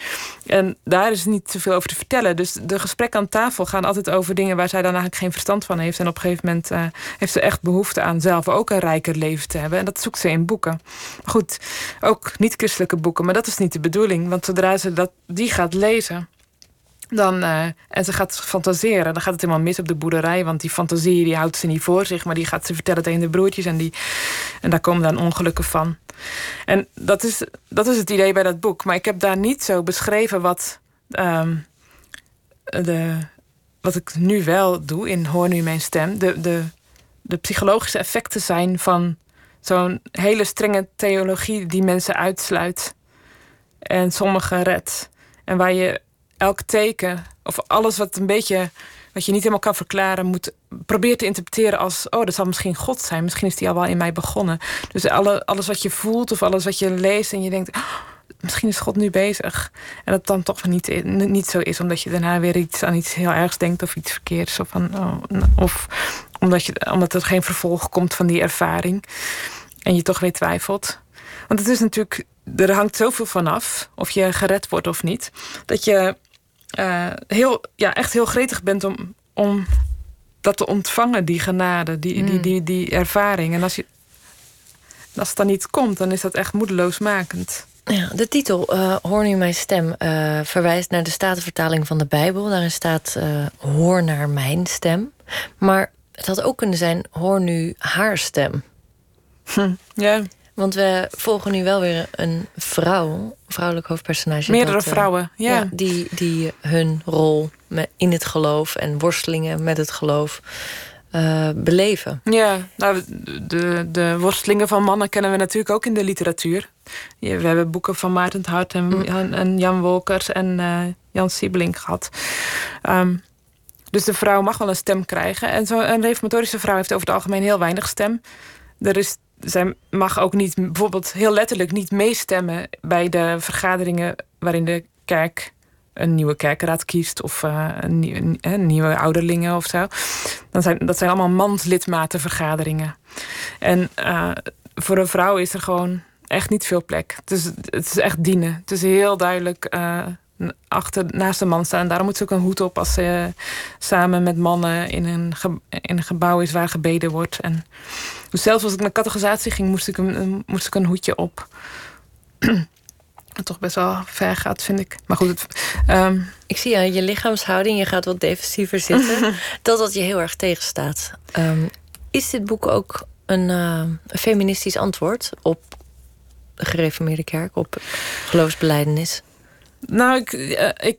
En daar is niet zoveel over te vertellen. Dus de gesprekken aan tafel gaan altijd over dingen waar zij dan eigenlijk geen verstand van heeft. En op een gegeven moment uh, heeft ze echt behoefte aan zelf ook een rijker leven te hebben. En dat zoekt ze in boeken. Maar goed, ook niet-christelijke boeken. Maar dat is niet de bedoeling. Want zodra ze dat, die gaat lezen dan, uh, en ze gaat fantaseren, dan gaat het helemaal mis op de boerderij, want die fantasie die houdt ze niet voor zich, maar die gaat ze vertellen tegen de broertjes en, die, en daar komen dan ongelukken van. En dat is, dat is het idee bij dat boek. Maar ik heb daar niet zo beschreven wat, um, de, wat ik nu wel doe in Hoor nu mijn stem. De, de, de psychologische effecten zijn van zo'n hele strenge theologie die mensen uitsluit en sommigen redt. En waar je elk teken of alles wat een beetje wat je niet helemaal kan verklaren moet proberen te interpreteren als oh, dat zal misschien God zijn. Misschien is die al wel in mij begonnen. Dus alle, alles wat je voelt of alles wat je leest en je denkt oh, misschien is God nu bezig. En dat dan toch niet, niet zo is omdat je daarna weer iets aan iets heel ergs denkt of iets verkeerds. Of, van, oh, of omdat, je, omdat er geen vervolg komt van die ervaring. En je toch weer twijfelt. Want het is natuurlijk... Er hangt zoveel van af, of je gered wordt of niet, dat je uh, heel, ja, echt heel gretig bent om, om dat te ontvangen, die genade, die, mm. die, die, die ervaring. En als, je, als het dan niet komt, dan is dat echt moedeloosmakend. Ja, de titel, uh, Hoor nu mijn stem, uh, verwijst naar de Statenvertaling van de Bijbel. Daarin staat uh, hoor naar mijn stem. Maar het had ook kunnen zijn, hoor nu haar stem. Hm, ja. Want we volgen nu wel weer een vrouw, een vrouwelijk hoofdpersonage. Meerdere dat, vrouwen, ja. ja die, die hun rol in het geloof en worstelingen met het geloof uh, beleven. Ja, nou, de, de worstelingen van mannen kennen we natuurlijk ook in de literatuur. We hebben boeken van Maarten 't Hart en, mm. en Jan Wolkers en uh, Jan Siebelink gehad. Um, dus de vrouw mag wel een stem krijgen. En zo, een reformatorische vrouw heeft over het algemeen heel weinig stem. Er is... Zij mag ook niet, bijvoorbeeld heel letterlijk niet meestemmen bij de vergaderingen waarin de kerk een nieuwe kerkenraad kiest of uh, een nieuwe, een nieuwe ouderlingen of zo. Dan zijn, dat zijn allemaal manslidmatenvergaderingen. En uh, voor een vrouw is er gewoon echt niet veel plek. Het is, het is echt dienen. Het is heel duidelijk uh, achter, naast de man staan. En daarom moet ze ook een hoed op als ze uh, samen met mannen in een, ge- in een gebouw is waar gebeden wordt. En dus zelfs als ik naar categorisatie ging, moest ik een, moest ik een hoedje op. Wat toch best wel ver gaat, vind ik. Maar goed, het, um... ik zie aan je lichaamshouding, je gaat wat defensiever zitten, dat dat je heel erg tegenstaat. Um, is dit boek ook een, uh, een feministisch antwoord op de gereformeerde kerk, op geloofsbelijdenis? Nou, ik, uh, ik,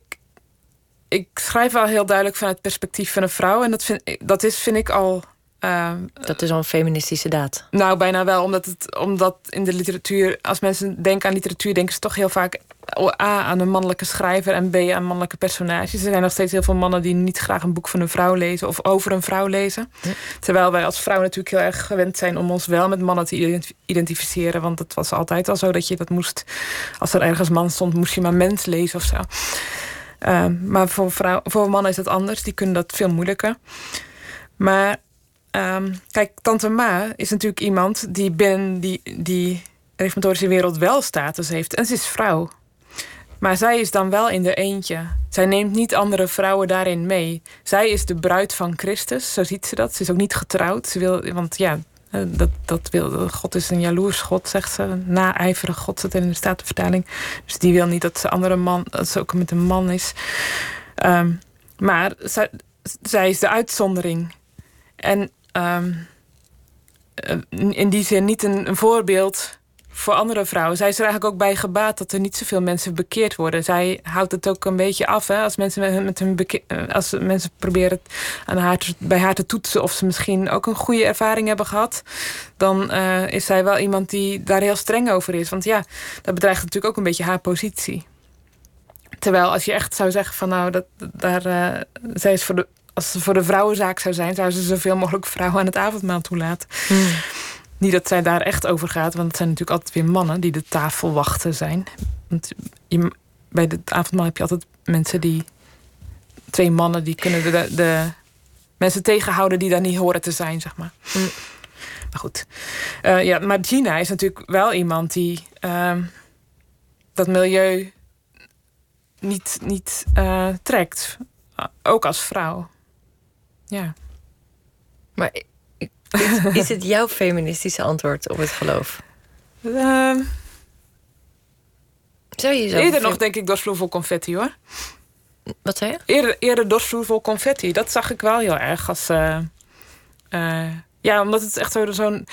ik schrijf wel heel duidelijk vanuit het perspectief van een vrouw. En dat, vind, dat is, vind ik al... Uh, dat is al een feministische daad. Nou, bijna wel. Omdat, het, omdat in de literatuur, als mensen denken aan literatuur, denken ze toch heel vaak A, aan een mannelijke schrijver en B, aan mannelijke personages. Er zijn nog steeds heel veel mannen die niet graag een boek van een vrouw lezen of over een vrouw lezen. Ja. Terwijl wij als vrouw natuurlijk heel erg gewend zijn om ons wel met mannen te identificeren. Want het was altijd al zo dat je dat moest, als er ergens man stond, moest je maar mens lezen of zo. Uh, maar voor, vrouw, voor mannen is dat anders. Die kunnen dat veel moeilijker. Maar Um, kijk, Tante Ma is natuurlijk iemand die binnen die, die reformatorische wereld wel status heeft. En ze is vrouw. Maar zij is dan wel in de eentje. Zij neemt niet andere vrouwen daarin mee. Zij is de bruid van Christus, zo ziet ze dat. Ze is ook niet getrouwd. Ze wil, want ja, dat, dat wil, God is een jaloers God, zegt ze. Naijverig God, zit in de Statenvertaling. Dus die wil niet dat ze, andere man, dat ze ook met een man is. Um, maar zij, zij is de uitzondering. En Um, in die zin niet een, een voorbeeld voor andere vrouwen. Zij is er eigenlijk ook bij gebaat dat er niet zoveel mensen bekeerd worden. Zij houdt het ook een beetje af. Hè? Als mensen, met, met hun beke- als mensen proberen aan haar, bij haar te toetsen of ze misschien ook een goede ervaring hebben gehad, dan uh, is zij wel iemand die daar heel streng over is. Want ja, dat bedreigt natuurlijk ook een beetje haar positie. Terwijl als je echt zou zeggen van nou, dat, daar, uh, zij is voor de als ze voor de vrouwenzaak zou zijn, zou ze zoveel mogelijk vrouwen aan het avondmaal toelaten. Mm. Niet dat zij daar echt over gaat, want het zijn natuurlijk altijd weer mannen die de tafel wachten zijn. Want je, bij het avondmaal heb je altijd mensen die, twee mannen die kunnen de, de, de mensen tegenhouden die daar niet horen te zijn, zeg maar. Mm. Maar goed. Uh, ja, maar Gina is natuurlijk wel iemand die uh, dat milieu niet, niet uh, trekt. Ook als vrouw. Ja. Maar is, is het jouw feministische antwoord op het geloof? Uh, Zou je eerder vind... nog denk ik Dorsvloer vol confetti, hoor. Wat zei je? Eerder, eerder Dorsvloer vol confetti. Dat zag ik wel heel erg als Uh, uh, ja, omdat het echt zo, zo'n...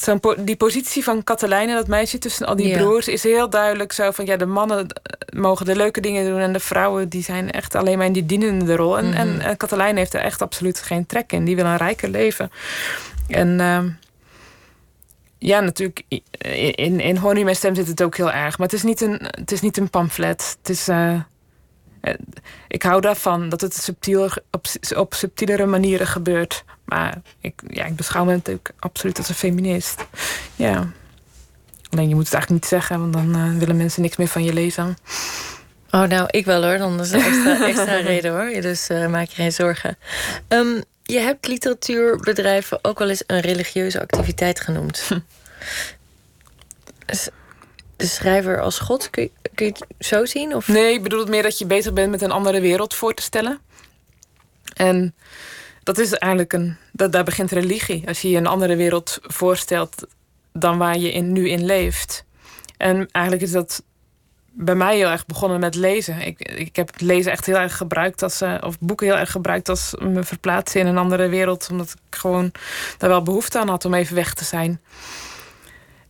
Zo'n po- die positie van Katelijne, dat meisje tussen al die ja. broers, is heel duidelijk zo van ja, de mannen mogen de leuke dingen doen en de vrouwen die zijn echt alleen maar in die dienende rol. En, mm-hmm. en, en Katelijne heeft er echt absoluut geen trek in. Die wil een rijker leven. En uh, ja, natuurlijk, in, in Hoor nu mijn stem zit het ook heel erg. Maar het is niet een, het is niet een pamflet. Het is, uh, ik hou daarvan dat het subtieler, op, op subtielere manieren gebeurt. Maar ik, ja, ik beschouw me natuurlijk absoluut als een feminist. Ja. Alleen je moet het eigenlijk niet zeggen, want dan uh, willen mensen niks meer van je lezen. Oh, nou, ik wel hoor. Dan is er extra, extra reden hoor. Dus uh, maak je geen zorgen. Um, je hebt literatuurbedrijven ook wel eens een religieuze activiteit genoemd. De schrijver als God, kun je, kun je het zo zien? Of? Nee, ik bedoel het meer dat je bezig bent met een andere wereld voor te stellen. En dat is eigenlijk een, dat, daar begint religie. Als je je een andere wereld voorstelt dan waar je in, nu in leeft. En eigenlijk is dat bij mij heel erg begonnen met lezen. Ik, ik heb het lezen echt heel erg gebruikt als, uh, of boeken heel erg gebruikt als me verplaatsen in een andere wereld. Omdat ik gewoon daar wel behoefte aan had om even weg te zijn.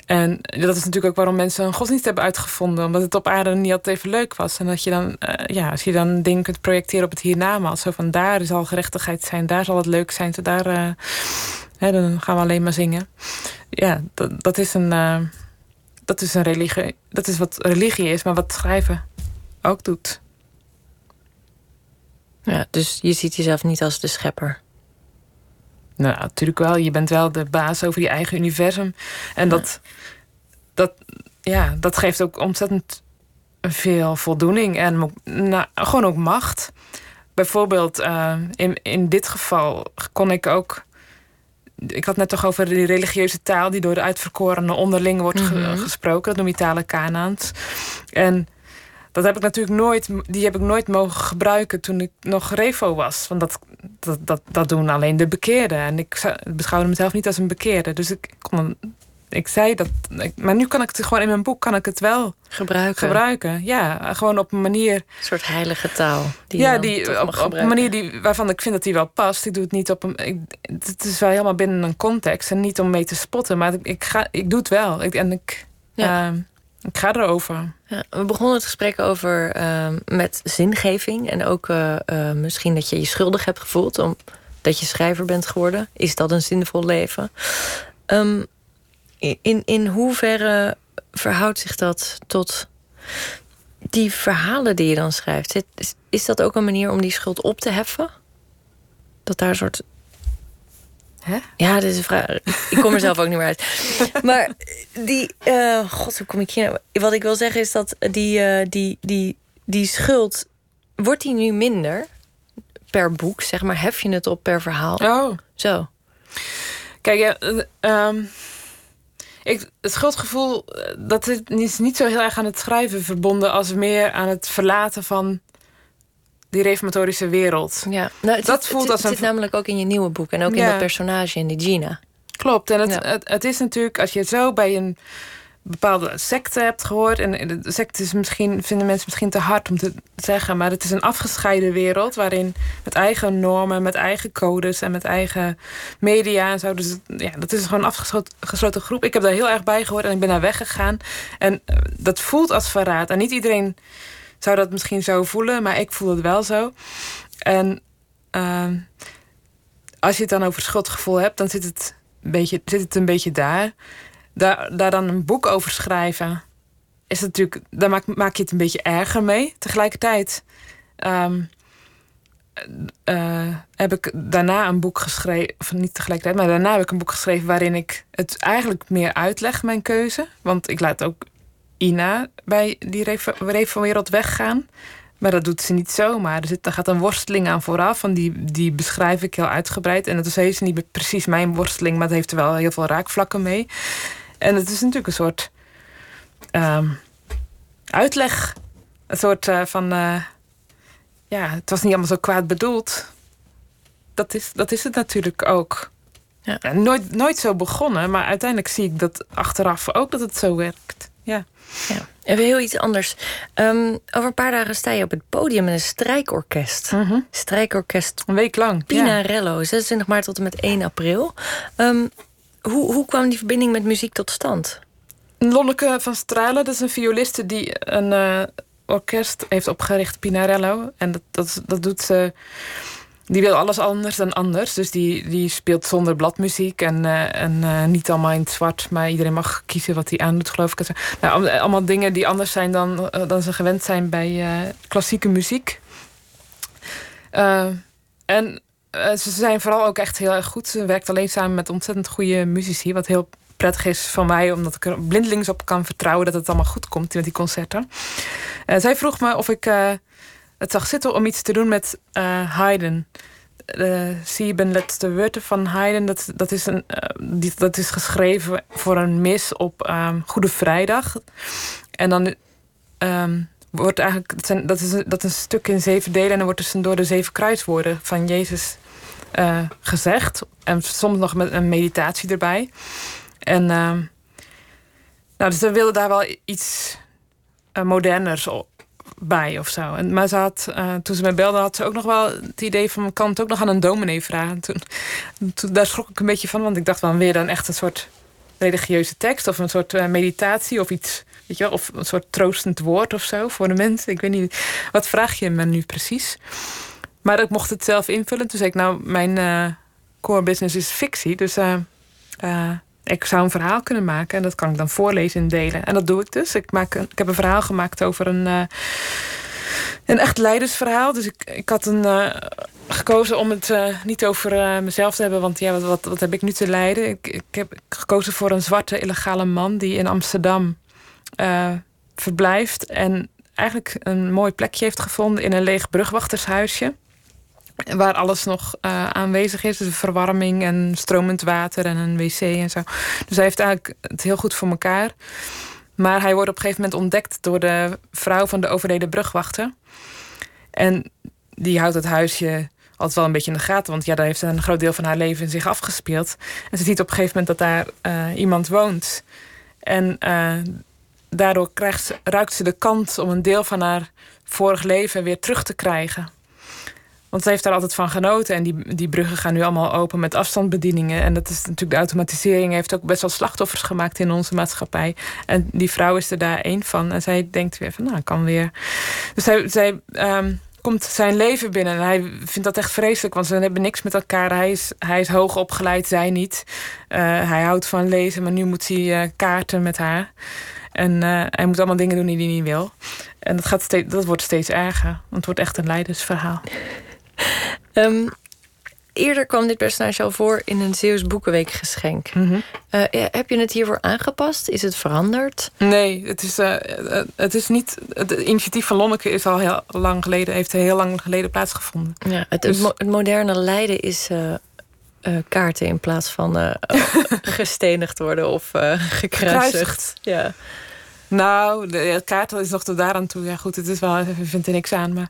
En dat is natuurlijk ook waarom mensen een godsdienst hebben uitgevonden. Omdat het op aarde niet altijd even leuk was. En dat je dan, uh, ja, als je dan een ding kunt projecteren op het hiernamaals. Zo van daar zal gerechtigheid zijn, daar zal het leuk zijn. Daar, uh, hè, dan gaan we alleen maar zingen. Ja, dat, dat is een, uh, dat is een religie. Dat is wat religie is, maar wat schrijven ook doet. Ja, dus je ziet jezelf niet als de schepper. Nou, natuurlijk wel. Je bent wel de baas over je eigen universum. En dat, dat, ja, dat geeft ook ontzettend veel voldoening. En nou, gewoon ook macht. Bijvoorbeeld, uh, in, in dit geval kon ik ook... Ik had net toch over die religieuze taal die door de uitverkorenen onderling wordt mm-hmm. gesproken. Dat noem je talen Kanaans. En dat heb ik natuurlijk nooit, die heb ik nooit mogen gebruiken toen ik nog refo was. Want dat, dat, dat, dat doen alleen de bekeerden. En ik beschouwde mezelf niet als een bekeerde. Dus ik, kon, ik zei dat. Ik, maar nu kan ik het gewoon in mijn boek kan ik het wel gebruiken. gebruiken. Ja, gewoon op een manier. Een soort heilige taal. Die ja, die, op, op een manier die, waarvan ik vind dat die wel past. Ik doe het niet op een. Ik, het is wel helemaal binnen een context. En niet om mee te spotten. Maar ik, ga, ik doe het wel. Ik, en ik. Ja. Uh, Ik ga erover. Ja, we begonnen het gesprek over uh, met zingeving. En ook uh, uh, misschien dat je je schuldig hebt gevoeld om dat je schrijver bent geworden? Is dat een zinvol leven? Um, in, in hoeverre verhoudt zich dat tot die verhalen die je dan schrijft? Is, is dat ook een manier om die schuld op te heffen? Dat daar een soort... Hè? Ja, dit is een vraag. Ik kom er zelf ook niet meer uit. Maar die... Uh, God, hoe kom ik hier... Wat ik wil zeggen is dat die, uh, die, die, die schuld... Wordt die nu minder per boek? Zeg maar, hef je het op per verhaal? Oh. Zo. Kijk, ja... Uh, um... Ik, het schuldgevoel, dat is niet zo heel erg aan het schrijven verbonden... als meer aan het verlaten van die reformatorische wereld. Ja, nou, het dat zit, voelt het, als het een... zit namelijk ook in je nieuwe boek... en ook ja. in dat personage, in die Gina. Klopt, en het, ja. het, het is natuurlijk, als je het zo bij een bepaalde secte hebt gehoord... en de secte is misschien, vinden mensen misschien te hard om te zeggen... maar het is een afgescheiden wereld waarin met eigen normen... met eigen codes en met eigen media en zo. Dus ja, dat is gewoon een afgesloten groep. Ik heb daar heel erg bij gehoord en ik ben daar weggegaan. En uh, dat voelt als verraad. En niet iedereen zou dat misschien zo voelen... maar ik voel het wel zo. En uh, als je het dan over schuldgevoel hebt... dan zit het een beetje, zit het een beetje daar... Daar, daar dan een boek over schrijven, is dat natuurlijk, daar maak, maak je het een beetje erger mee. Tegelijkertijd um, uh, heb ik daarna een boek geschreven... of niet tegelijkertijd, maar daarna heb ik een boek geschreven... waarin ik het eigenlijk meer uitleg, mijn keuze. Want ik laat ook Ina bij die reformwereld weggaan. Maar dat doet ze niet zomaar. Er, zit, er gaat een worsteling aan vooraf. Van die, die beschrijf ik heel uitgebreid. En dat is helemaal niet precies mijn worsteling... maar het heeft er wel heel veel raakvlakken mee... En het is natuurlijk een soort um, uitleg. Een soort uh, van... Uh, ja, het was niet allemaal zo kwaad bedoeld. Dat is, dat is het natuurlijk ook. Ja. Ja, nooit, nooit zo begonnen, maar uiteindelijk zie ik dat achteraf ook dat het zo werkt. Ja. Ja. En weer heel iets anders. Um, over een paar dagen sta je op het podium met een strijkorkest. Mm-hmm. Strijkorkest. Een week lang. Pynarello, ja. zesentwintig maart tot en met één april. Um, Hoe, hoe kwam die verbinding met muziek tot stand? Lonneke van Stralen, dat is een violiste die een uh, orkest heeft opgericht, Pynarello. En dat, dat, dat doet ze... Die wil alles anders dan anders. Dus die, die speelt zonder bladmuziek. En, uh, en uh, niet allemaal in het zwart. Maar iedereen mag kiezen wat hij aandoet, geloof ik. Nou, allemaal dingen die anders zijn dan, uh, dan ze gewend zijn bij uh, klassieke muziek. Uh, en... Ze zijn vooral ook echt heel erg goed. Ze werkt alleen samen met ontzettend goede muzici. Wat heel prettig is van mij. Omdat ik er blindelings op kan vertrouwen dat het allemaal goed komt met die concerten. Uh, zij vroeg me of ik uh, het zag zitten om iets te doen met uh, Haydn. De Sieben letzte Worte van Haydn. Dat, dat, is een, uh, die, dat is geschreven voor een mis op um, Goede Vrijdag. En dan... Um, wordt eigenlijk, dat, zijn, dat, is een, dat is een stuk in zeven delen... en dan wordt dus door de zeven kruiswoorden van Jezus uh, gezegd. En soms nog met een meditatie erbij. En uh, nou, dus we wilden daar wel iets uh, moderners op, bij of zo. En, maar ze had, uh, toen ze mij belde, had ze ook nog wel het idee van... kan het ook nog aan een dominee vragen. Toen, toen, daar schrok ik een beetje van, want ik dacht wel weer dan echt een soort religieuze tekst... of een soort uh, meditatie of iets... Weet je wel, of een soort troostend woord of zo voor de mensen. Ik weet niet, wat vraag je me nu precies? Maar ik mocht het zelf invullen. Toen zei ik, nou, mijn uh, core business is fictie. Dus uh, uh, ik zou een verhaal kunnen maken. En dat kan ik dan voorlezen en delen. En dat doe ik dus. Ik, maak een, ik heb een verhaal gemaakt over een, uh, een echt leidersverhaal. Dus ik, ik had een, uh, gekozen om het uh, niet over uh, mezelf te hebben. Want ja, wat, wat, wat heb ik nu te lijden? Ik, ik heb gekozen voor een zwarte illegale man die in Amsterdam... Uh, verblijft en eigenlijk een mooi plekje heeft gevonden... in een leeg brugwachtershuisje. Waar alles nog uh, aanwezig is. Dus verwarming en stromend water en een wc en zo. Dus hij heeft eigenlijk het heel goed voor elkaar. Maar hij wordt op een gegeven moment ontdekt... door de vrouw van de overleden brugwachter. En die houdt het huisje altijd wel een beetje in de gaten. Want ja, daar heeft ze een groot deel van haar leven in zich afgespeeld. En ze ziet op een gegeven moment dat daar uh, iemand woont. En... Uh, Daardoor krijgt ze, ruikt ze de kans om een deel van haar vorig leven weer terug te krijgen. Want ze heeft daar altijd van genoten. En die, die bruggen gaan nu allemaal open met afstandsbedieningen. En dat is natuurlijk de automatisering heeft ook best wel slachtoffers gemaakt in onze maatschappij. En die vrouw is er daar één van. En zij denkt weer van, nou, ik kan weer. Dus zij, zij um, komt zijn leven binnen. En hij vindt dat echt vreselijk, want ze hebben niks met elkaar. Hij is, hij is hoog opgeleid, zij niet. Uh, hij houdt van lezen, maar nu moet hij uh, kaarten met haar. En uh, hij moet allemaal dingen doen die hij niet wil. En dat, gaat steeds, dat wordt steeds erger. Want het wordt echt een leidersverhaal. um, eerder kwam dit personage al voor in een Zeeuws Boekenweekgeschenk. Mm-hmm. uh, heb je het hiervoor aangepast? Is het veranderd? Nee, het is, uh, het is niet... Het initiatief van Lonneke is al heel lang geleden... heeft heel lang geleden plaatsgevonden. Ja, het, dus... het moderne lijden is... Uh, Uh, kaarten in plaats van uh, gestenigd worden of uh, gekruisigd. Gekruisigd. Ja. Nou, de, de kaarten is nog tot daaraan toe. Ja, goed, het is wel, je vindt er niks aan, maar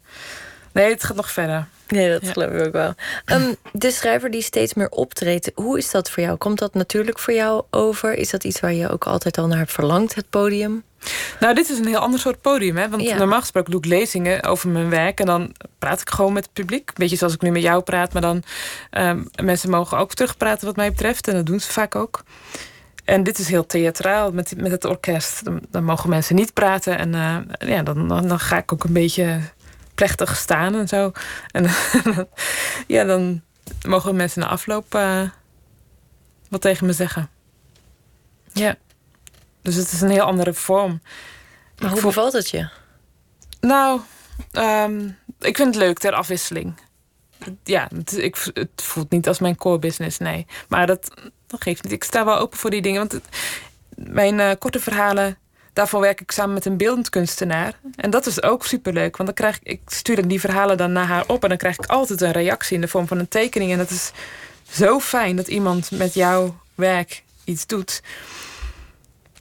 nee, het gaat nog verder. Nee, dat ja. geloof ik ook wel. Um, de schrijver die steeds meer optreedt, hoe is dat voor jou? Komt dat natuurlijk voor jou over? Is dat iets waar je ook altijd al naar hebt verlangd, het podium? Nou, dit is een heel ander soort podium, hè? Want ja. normaal gesproken doe ik lezingen over mijn werk en dan praat ik gewoon met het publiek. Een beetje zoals ik nu met jou praat, maar dan um, mensen mogen ook terugpraten wat mij betreft en dat doen ze vaak ook. En dit is heel theatraal met, met het orkest. Dan, dan mogen mensen niet praten en uh, ja, dan, dan, dan ga ik ook een beetje plechtig staan en zo. En ja, dan mogen mensen na afloop uh, wat tegen me zeggen. Ja. Dus het is een heel andere vorm. Maar hoe bevalt het je? Nou, um, ik vind het leuk ter afwisseling. Ja, het, ik, het voelt niet als mijn core business, nee. Maar dat, dat geeft niet. Ik sta wel open voor die dingen. Want het, mijn uh, korte verhalen, daarvoor werk ik samen met een beeldend kunstenaar. En dat is ook superleuk. Want dan krijg ik, ik stuur die verhalen dan naar haar op. En dan krijg ik altijd een reactie in de vorm van een tekening. En dat is zo fijn dat iemand met jouw werk iets doet.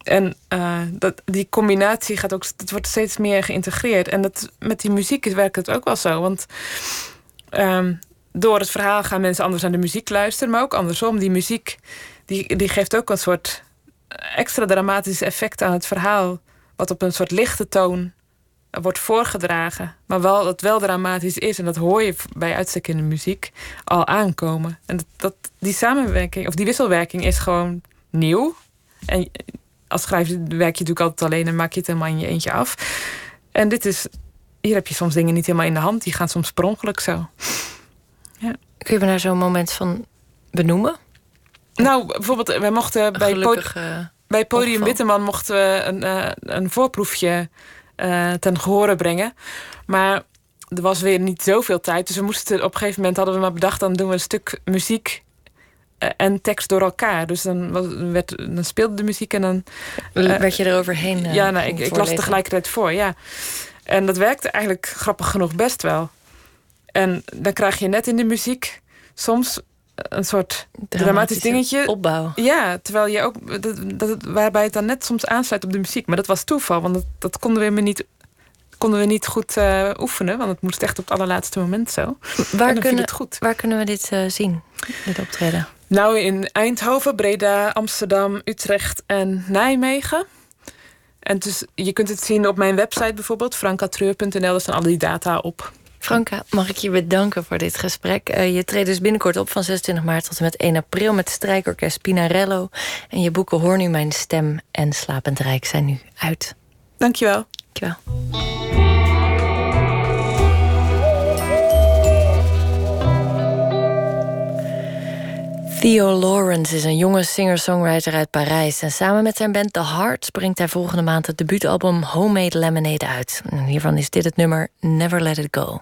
En uh, dat, die combinatie gaat ook, het wordt steeds meer geïntegreerd. En dat, met die muziek werkt het ook wel zo. Want um, door het verhaal gaan mensen anders naar de muziek luisteren. Maar ook andersom. Die muziek die, die geeft ook een soort extra dramatisch effect aan het verhaal. Wat op een soort lichte toon wordt voorgedragen. Maar wel, dat wel dramatisch is. En dat hoor je bij uitstek in de muziek al aankomen. En dat, dat, die samenwerking, of die wisselwerking is gewoon nieuw. En... Als schrijver werk je natuurlijk altijd alleen en maak je het helemaal in je eentje af. En dit is... Hier heb je soms dingen niet helemaal in de hand. Die gaan soms per ongeluk zo. Ja. Kun je me daar zo'n moment van benoemen? Nou, bijvoorbeeld, wij mochten bij, gelukkig, uh, bij Podium ongeval. Witteman mochten we een, uh, een voorproefje uh, ten gehore brengen. Maar er was weer niet zoveel tijd. Dus we moesten op een gegeven moment hadden we maar bedacht... dan doen we een stuk muziek... en tekst door elkaar. Dus dan, was, werd, dan speelde de muziek en dan... Uh, werd je eroverheen? Uh, ja, nou, ik, ik las tegelijkertijd voor, ja. En dat werkte eigenlijk grappig genoeg best wel. En dan krijg je net in de muziek soms een soort dramatisch dingetje. Opbouw. Ja, terwijl je ook... Dat, dat, waarbij het dan net soms aansluit op de muziek. Maar dat was toeval, want dat, dat konden we me niet... konden we niet goed uh, oefenen, want het moest echt op het allerlaatste moment zo. Waar, kunnen, het goed. waar kunnen we dit uh, zien, dit optreden? Nou, in Eindhoven, Breda, Amsterdam, Utrecht en Nijmegen. En dus, je kunt het zien op mijn website bijvoorbeeld, franca treur punt n l. Daar staan al die data op. Franca, mag ik je bedanken voor dit gesprek. Uh, je treedt dus binnenkort op van zesentwintig maart tot en met één april... met strijkorkest Pynarello. En je boeken Hoor nu mijn stem en Slapend Rijk zijn nu uit. Dank je wel. Dank je wel. Theo Lawrence is een jonge singer-songwriter uit Parijs. En samen met zijn band The Hearts brengt hij volgende maand het debuutalbum Homemade Lemonade uit. En hiervan is dit het nummer Never Let It Go.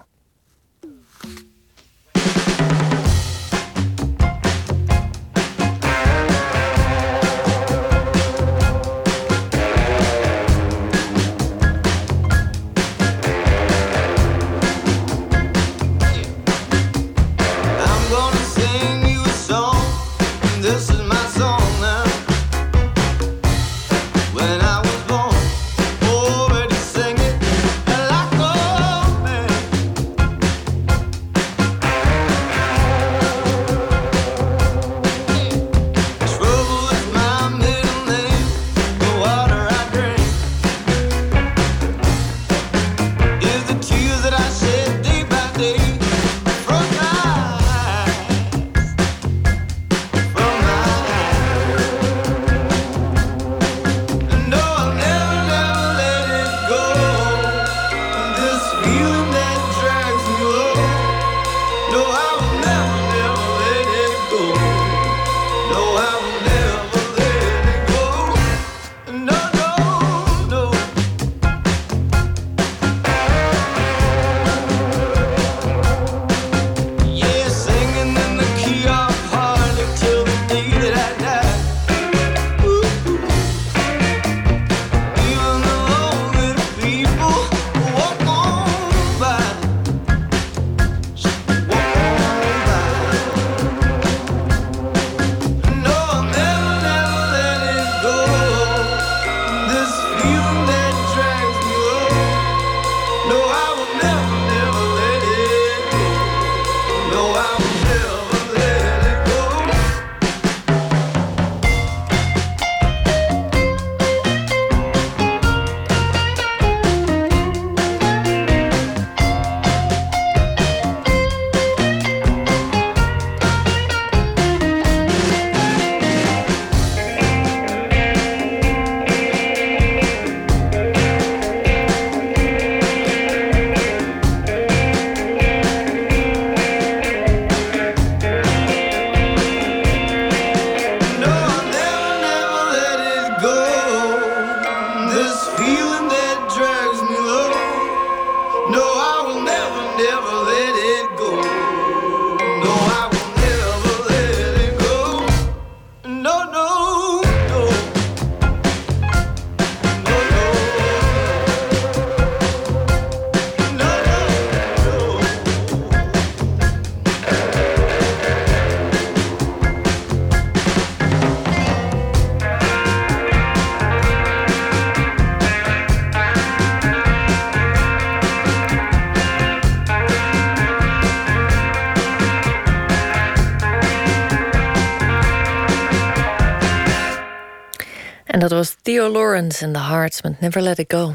dat was Theo Lawrence en The Hearts met Never Let It Go.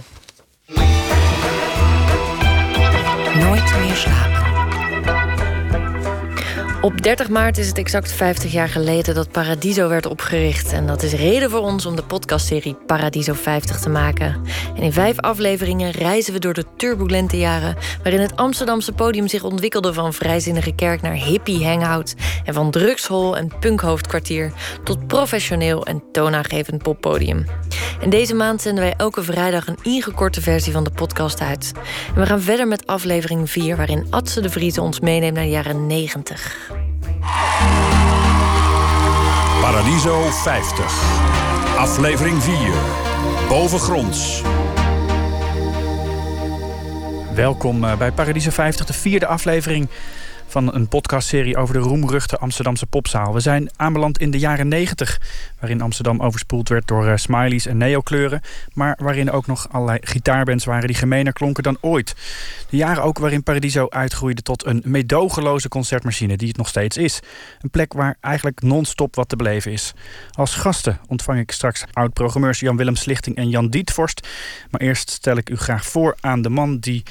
Nooit meer slapen. Op dertig maart is het exact vijftig jaar geleden dat Paradiso werd opgericht. En dat is reden voor ons om de podcastserie Paradiso vijftig te maken. En in vijf afleveringen reizen we door de turbulente jaren waarin het Amsterdamse podium zich ontwikkelde van vrijzinnige kerk naar hippie hangout en van drugshol en punkhoofdkwartier tot professioneel en toonaangevend poppodium. En deze maand zenden wij elke vrijdag een ingekorte versie van de podcast uit. En we gaan verder met aflevering vier... waarin Atze de Vrieze ons meeneemt naar de jaren negentig. Paradiso vijftig. Aflevering vier. Bovengronds. Welkom bij Paradiso vijftig, de vierde aflevering van een podcastserie over de roemruchte Amsterdamse popzaal. We zijn aanbeland in de jaren negentig... waarin Amsterdam overspoeld werd door uh, smileys en neokleuren, maar waarin ook nog allerlei gitaarbands waren die gemener klonken dan ooit. De jaren ook waarin Paradiso uitgroeide tot een meedogenloze concertmachine, die het nog steeds is. Een plek waar eigenlijk non-stop wat te beleven is. Als gasten ontvang ik straks oud-programmeurs Jan Willems Slichting en Jan Dietvorst. Maar eerst stel ik u graag voor aan de man die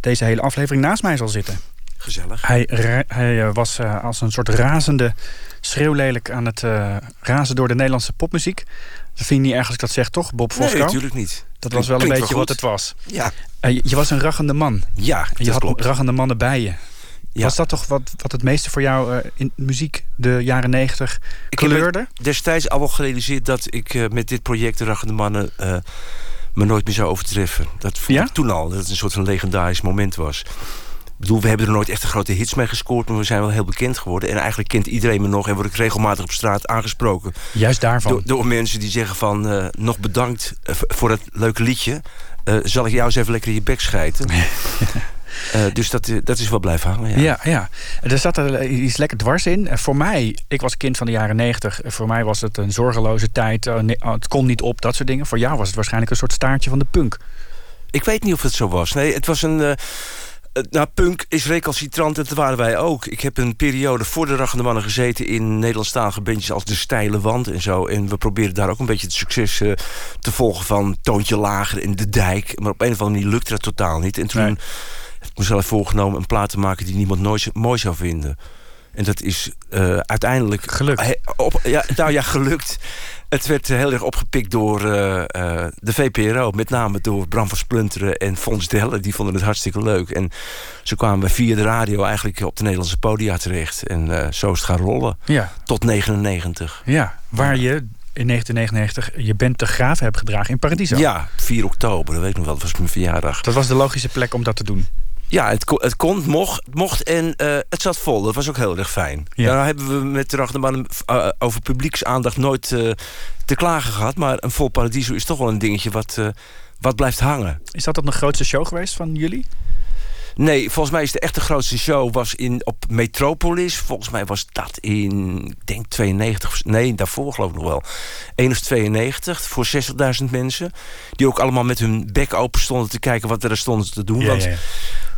deze hele aflevering naast mij zal zitten. Gezellig. Hij, ra- hij was uh, als een soort razende schreeuwlelijk aan het uh, razen door de Nederlandse popmuziek. Dat vind je niet erg als ik dat zeg, toch? Bob Fosko? Nee, natuurlijk niet. Dat was wel een beetje wel wat het was. Ja. Uh, je, je was een raggende man. Ja, en je had klopt. raggende mannen bij je. Ja. Was dat toch wat, wat het meeste voor jou uh, in muziek de jaren negentig kleurde? Ik heb destijds al wel gerealiseerd dat ik uh, met dit project de raggende mannen Uh, me nooit meer zou overtreffen. Dat voelde ja? ik toen al. Dat het een soort van legendarisch moment was. Ik bedoel, we hebben er nooit echt een grote hits mee gescoord, maar we zijn wel heel bekend geworden. En eigenlijk kent iedereen me nog en word ik regelmatig op straat aangesproken. Juist daarvan. Door, door mensen die zeggen van, uh, nog bedankt voor dat leuke liedje. Uh, zal ik jou eens even lekker in je bek schijten? Uh, dus dat, dat is wel blijven hangen. Ja. ja, ja. Er zat er iets lekker dwars in. Voor mij, ik was kind van de jaren negentig. Voor mij was het een zorgeloze tijd. Het kon niet op, dat soort dingen. Voor jou was het waarschijnlijk een soort staartje van de punk. Ik weet niet of het zo was. Nee, het was een... Uh, Nou, punk is recalcitrant en dat waren wij ook. Ik heb een periode voor de Raggende Mannen gezeten in Nederlandstalige bandjes als De Steile Wand en zo. En we probeerden daar ook een beetje het succes uh, te volgen van Toontje Lager en De Dijk. Maar op een of andere manier lukte dat totaal niet. En toen nee. heb ik mezelf voorgenomen een plaat te maken die niemand nooit mooi zou vinden. En dat is uh, uiteindelijk gelukt. He, op, ja, nou ja, gelukt. Het werd heel erg opgepikt door uh, uh, de V P R O. Met name door Bram van Splunteren en Fons Delle. Die vonden het hartstikke leuk. En zo kwamen we via de radio eigenlijk op de Nederlandse podia terecht. En uh, zo is het gaan rollen. Ja. Tot negenennegentig. Ja, waar je in negentien negenennegentig je band te graven hebt gedragen in Paradiso. Ja, vier oktober. Dat weet ik nog wel. Dat was mijn verjaardag. Dat was de logische plek om dat te doen. Ja, het, kon, het, kon, het, mocht, het mocht en uh, het zat vol. Dat was ook heel erg fijn. Ja. Daar hebben we met de Raggende Mannen uh, over publieksaandacht nooit uh, te klagen gehad. Maar een vol Paradiso is toch wel een dingetje wat, uh, wat blijft hangen. Is dat dan de grootste show geweest van jullie? Nee, volgens mij is de echte grootste show was in, op Metropolis. Volgens mij was dat in, ik denk tweeënnegentig. Nee, daarvoor geloof ik nog wel. één of tweeënnegentig voor zestigduizend mensen. Die ook allemaal met hun bek open stonden te kijken wat er stonden te doen. Ja, want ja, ja.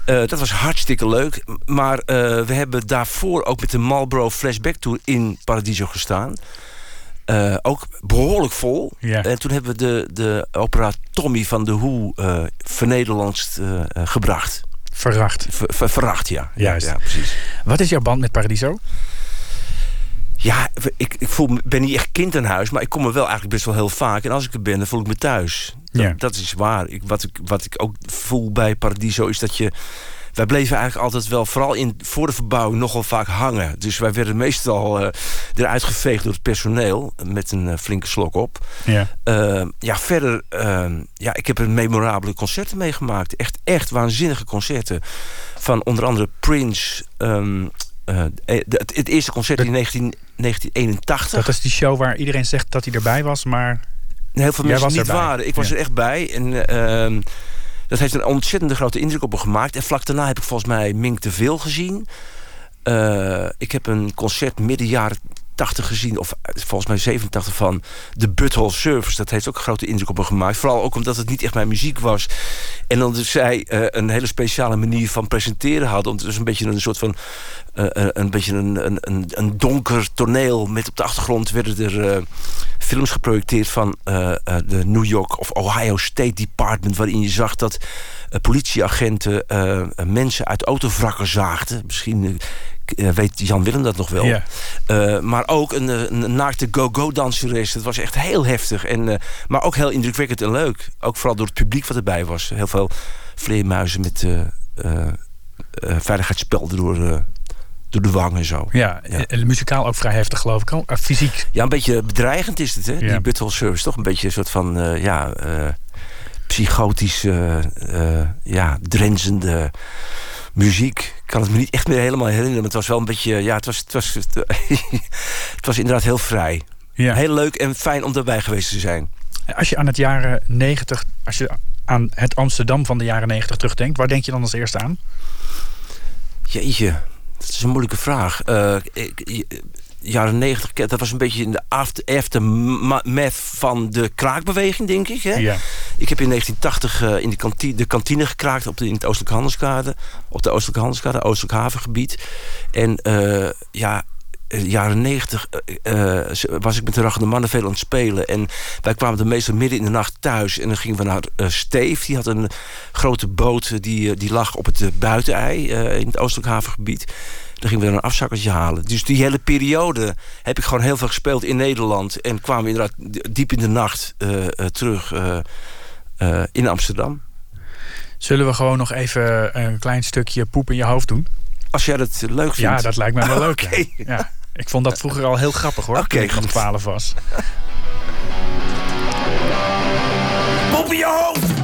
Uh, dat was hartstikke leuk. Maar uh, we hebben daarvoor ook met de Marlboro Flashback Tour in Paradiso gestaan. Uh, ook behoorlijk vol. Yeah. En toen hebben we de, de opera Tommy van de Who uh, vernederlandst uh, gebracht. Verracht. Ver, ver, verracht, ja. Juist. Ja, precies. Wat is jouw band met Paradiso? Ja, ik, ik voel, ben niet echt kind aan huis, maar ik kom er wel eigenlijk best wel heel vaak. En als ik er ben, dan voel ik me thuis. Dat, ja. dat is waar. Ik, wat, ik, wat ik ook voel bij Paradiso is dat je... Wij bleven eigenlijk altijd wel, vooral in, voor de verbouwing, nogal vaak hangen. Dus wij werden meestal uh, eruit geveegd door het personeel. Met een uh, flinke slok op. Ja, uh, ja verder... Uh, ja, ik heb er memorabele concerten meegemaakt. Echt, echt waanzinnige concerten. Van onder andere Prince... Um, Uh, het, het eerste concert in negentien eenentachtig. Dat is die show waar iedereen zegt dat hij erbij was, maar heel veel mensen niet erbij waren. Ik was ja. er echt bij. En uh, dat heeft een ontzettend grote indruk op me gemaakt. En vlak daarna heb ik volgens mij Mink de Veel gezien. Uh, ik heb een concert midden jaren tachtig gezien, of volgens mij zevenentachtig, van de Butthole Surfers. Dat heeft ook een grote indruk op me gemaakt. Vooral ook omdat het niet echt mijn muziek was. En dan dus zij uh, een hele speciale manier van presenteren hadden. Omdat het dus een beetje een soort van... Uh, een beetje een, een, een donker toneel. Met op de achtergrond werden er uh, films geprojecteerd van uh, de New York of Ohio State Department. Waarin je zag dat uh, politieagenten uh, mensen uit autovrakken zaagden. Misschien... Uh, weet Jan Willem dat nog wel. Yeah. Uh, maar ook een, een naakte go-go danseres. Dat was echt heel heftig. En, uh, maar ook heel indrukwekkend en leuk. Ook vooral door het publiek wat erbij was. Heel veel vleermuizen met uh, uh, veiligheidsspelden door, uh, door de wangen en zo. Ja, ja. En muzikaal ook vrij heftig, geloof ik. Ook. Uh, fysiek. Ja, een beetje bedreigend is het, hè? Yeah. Die Butthole Surfers. Toch een beetje een soort van... Uh, ja, uh, psychotische, uh, ja, drenzende muziek. Ik kan het me niet echt meer helemaal herinneren. Maar het was wel een beetje... Ja, het was, het was, het, het was inderdaad heel vrij. Ja. Heel leuk en fijn om daarbij geweest te zijn. Als je aan het jaren negentig... Als je aan het Amsterdam van de jaren negentig terugdenkt... Waar denk je dan als eerste aan? Jeetje, dat is een moeilijke vraag. Uh, ik, jaren negentig, dat was een beetje in de aftermath van de kraakbeweging, denk ik. Hè? Ja. Ik heb in negentien tachtig uh, in de kantine, de kantine gekraakt op de, in het Oostelijke Handelskade. Op de Oostelijke Handelskade, Oostelijk Havengebied. En uh, ja, jaren negentig uh, was ik met de Raggende Mannen veel aan het spelen. En wij kwamen de meestal midden in de nacht thuis. En dan gingen we naar uh, Steef. Die had een grote boot die, die lag op het uh, buitenei uh, in het Oostelijk Havengebied. Dan gingen we dan een afzakkertje halen. Dus die hele periode heb ik gewoon heel veel gespeeld in Nederland. En kwamen we inderdaad diep in de nacht uh, uh, terug uh, uh, in Amsterdam. Zullen we gewoon nog even een klein stukje Poep in Je Hoofd doen? Als jij dat leuk vindt. Ja, dat lijkt mij wel leuk. Okay. Ja. Ja. Ik vond dat vroeger al heel grappig, hoor. Oké, goed. twaalf was. Poep in je hoofd!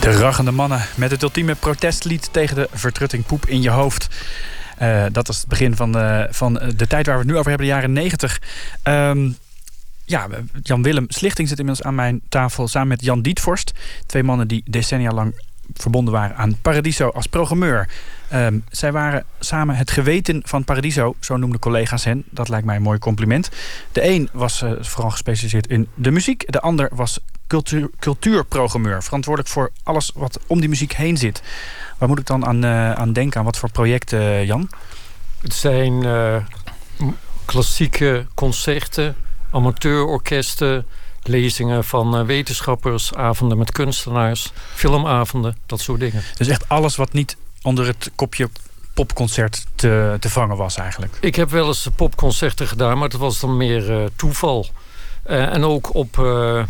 De Raggende Mannen met het ultieme protestlied tegen de vertrutting Poep in je hoofd. Uh, dat was het begin van de, van de tijd waar we het nu over hebben, de jaren negentig. Um, ja, Jan Willem Slichting zit inmiddels aan mijn tafel samen met Jan Dietvorst. Twee mannen die decennia lang verbonden waren aan Paradiso als programmeur. Um, zij waren samen het geweten van Paradiso, zo noemden collega's hen. Dat lijkt mij een mooi compliment. De een was uh, vooral gespecialiseerd in de muziek. De ander was cultuur, cultuurprogrammeur. Verantwoordelijk voor alles wat om die muziek heen zit. Waar moet ik dan aan, uh, aan denken? Aan wat voor projecten, uh, Jan? Het zijn uh, klassieke concerten, amateurorkesten, lezingen van wetenschappers, avonden met kunstenaars, filmavonden, dat soort dingen. Dus echt alles wat niet onder het kopje popconcert te, te vangen was eigenlijk? Ik heb wel eens popconcerten gedaan, maar dat was dan meer uh, toeval. Uh, en ook op, uh,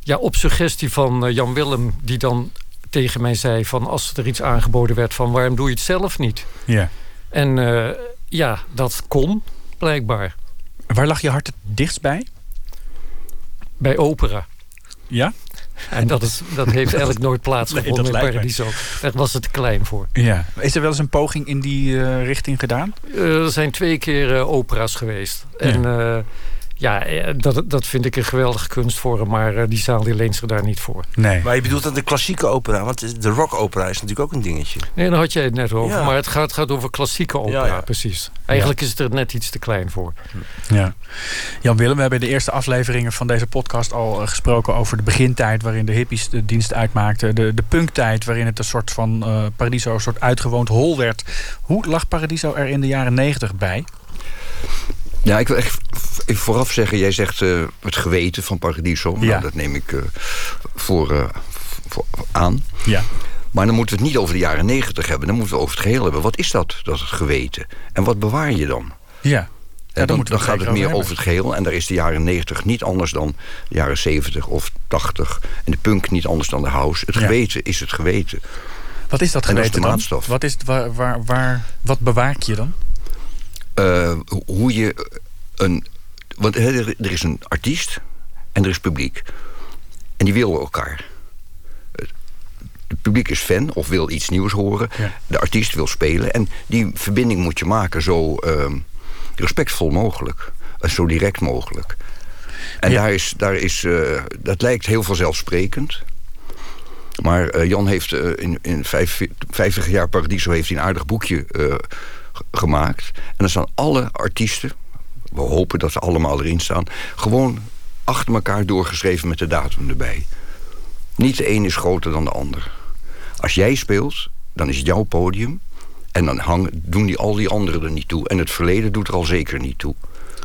ja, op suggestie van uh, Jan Willem, die dan tegen mij zei van als er iets aangeboden werd van waarom doe je het zelf niet? Ja. En uh, ja, dat kon blijkbaar. Waar lag je hart het dichtst bij? Bij opera. Ja? En dat, is, dat heeft eigenlijk nooit plaatsgevonden nee, in Paradiso. Daar was het te klein voor. Ja. Is er wel eens een poging in die uh, richting gedaan? Uh, er zijn twee keer uh, opera's geweest. Ja. En uh, ja, dat, dat vind ik een geweldige kunstvorm. Maar uh, die zaal die leent zich daar niet voor. Nee. Maar je bedoelt dan de klassieke opera? Want de rockopera is natuurlijk ook een dingetje. Nee, daar had jij het net over. Ja. Maar het gaat, gaat over klassieke opera, ja, ja. Precies. Eigenlijk ja. Is het er net iets te klein voor. Ja. Jan Willem, we hebben in de eerste afleveringen van deze podcast al uh, gesproken over de begintijd waarin de hippies de dienst uitmaakten. De, de punktijd waarin het een soort van uh, Paradiso, een soort uitgewoond hol werd. Hoe lag Paradiso er in de jaren negentig bij? Ja, ik wil echt vooraf zeggen, jij zegt uh, het geweten van Paradiso. Ja. Nou, dat neem ik uh, voor, uh, voor aan. Ja. Maar dan moeten we het niet over de jaren negentig hebben. Dan moeten we het over het geheel hebben. Wat is dat, dat het geweten? En wat bewaar je dan? Ja. En ja, dan dan, dan het gaat het meer over, over het geheel. En daar is de jaren negentig niet anders dan de jaren zeventig of tachtig. En de punk niet anders dan de house. Het ja. geweten is het geweten. Wat is dat geweten en dat is de maatstaf. Wat, is het, waar, waar, waar, wat bewaak je dan? Uh, hoe je een... Want er is een artiest en er is publiek. En die willen elkaar. Het publiek is fan of wil iets nieuws horen. Ja. De artiest wil spelen. En die verbinding moet je maken zo uh, respectvol mogelijk. Zo direct mogelijk. En ja. daar is, daar is, uh, dat lijkt heel vanzelfsprekend. Maar uh, Jan heeft uh, in, in vijftig jaar Paradiso heeft hij een aardig boekje uh, g- gemaakt. En daar staan alle artiesten, we hopen dat ze allemaal erin staan, gewoon achter elkaar doorgeschreven met de datum erbij. Niet de een is groter dan de ander. Als jij speelt, dan is het jouw podium. En dan hang, doen die, al die anderen er niet toe. En het verleden doet er al zeker niet toe.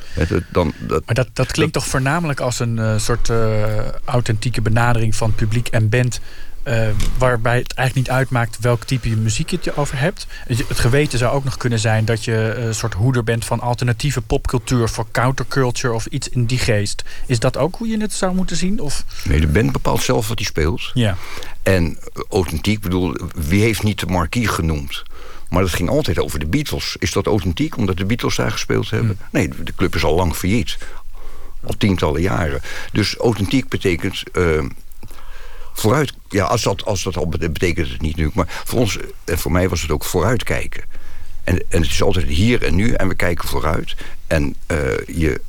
Het, het, dan, dat, maar dat, dat klinkt dat, toch voornamelijk als een uh, soort uh, authentieke benadering van publiek en band. Uh, waarbij het eigenlijk niet uitmaakt welk type muziek je over hebt. Het geweten zou ook nog kunnen zijn dat je een soort hoeder bent van alternatieve popcultuur voor counterculture of iets in die geest. Is dat ook hoe je het zou moeten zien? Of? Nee, de band bepaalt zelf wat hij speelt. Ja. En authentiek, bedoel, wie heeft niet de Marquis genoemd? Maar dat ging altijd over de Beatles. Is dat authentiek omdat de Beatles daar gespeeld hebben? Mm. Nee, de club is al lang failliet. Al tientallen jaren. Dus authentiek betekent... Uh, Vooruit, ja, als dat, als dat al betekent het niet nu. Maar voor ons en voor mij was het ook vooruitkijken. En, en het is altijd hier en nu en we kijken vooruit. En uh, je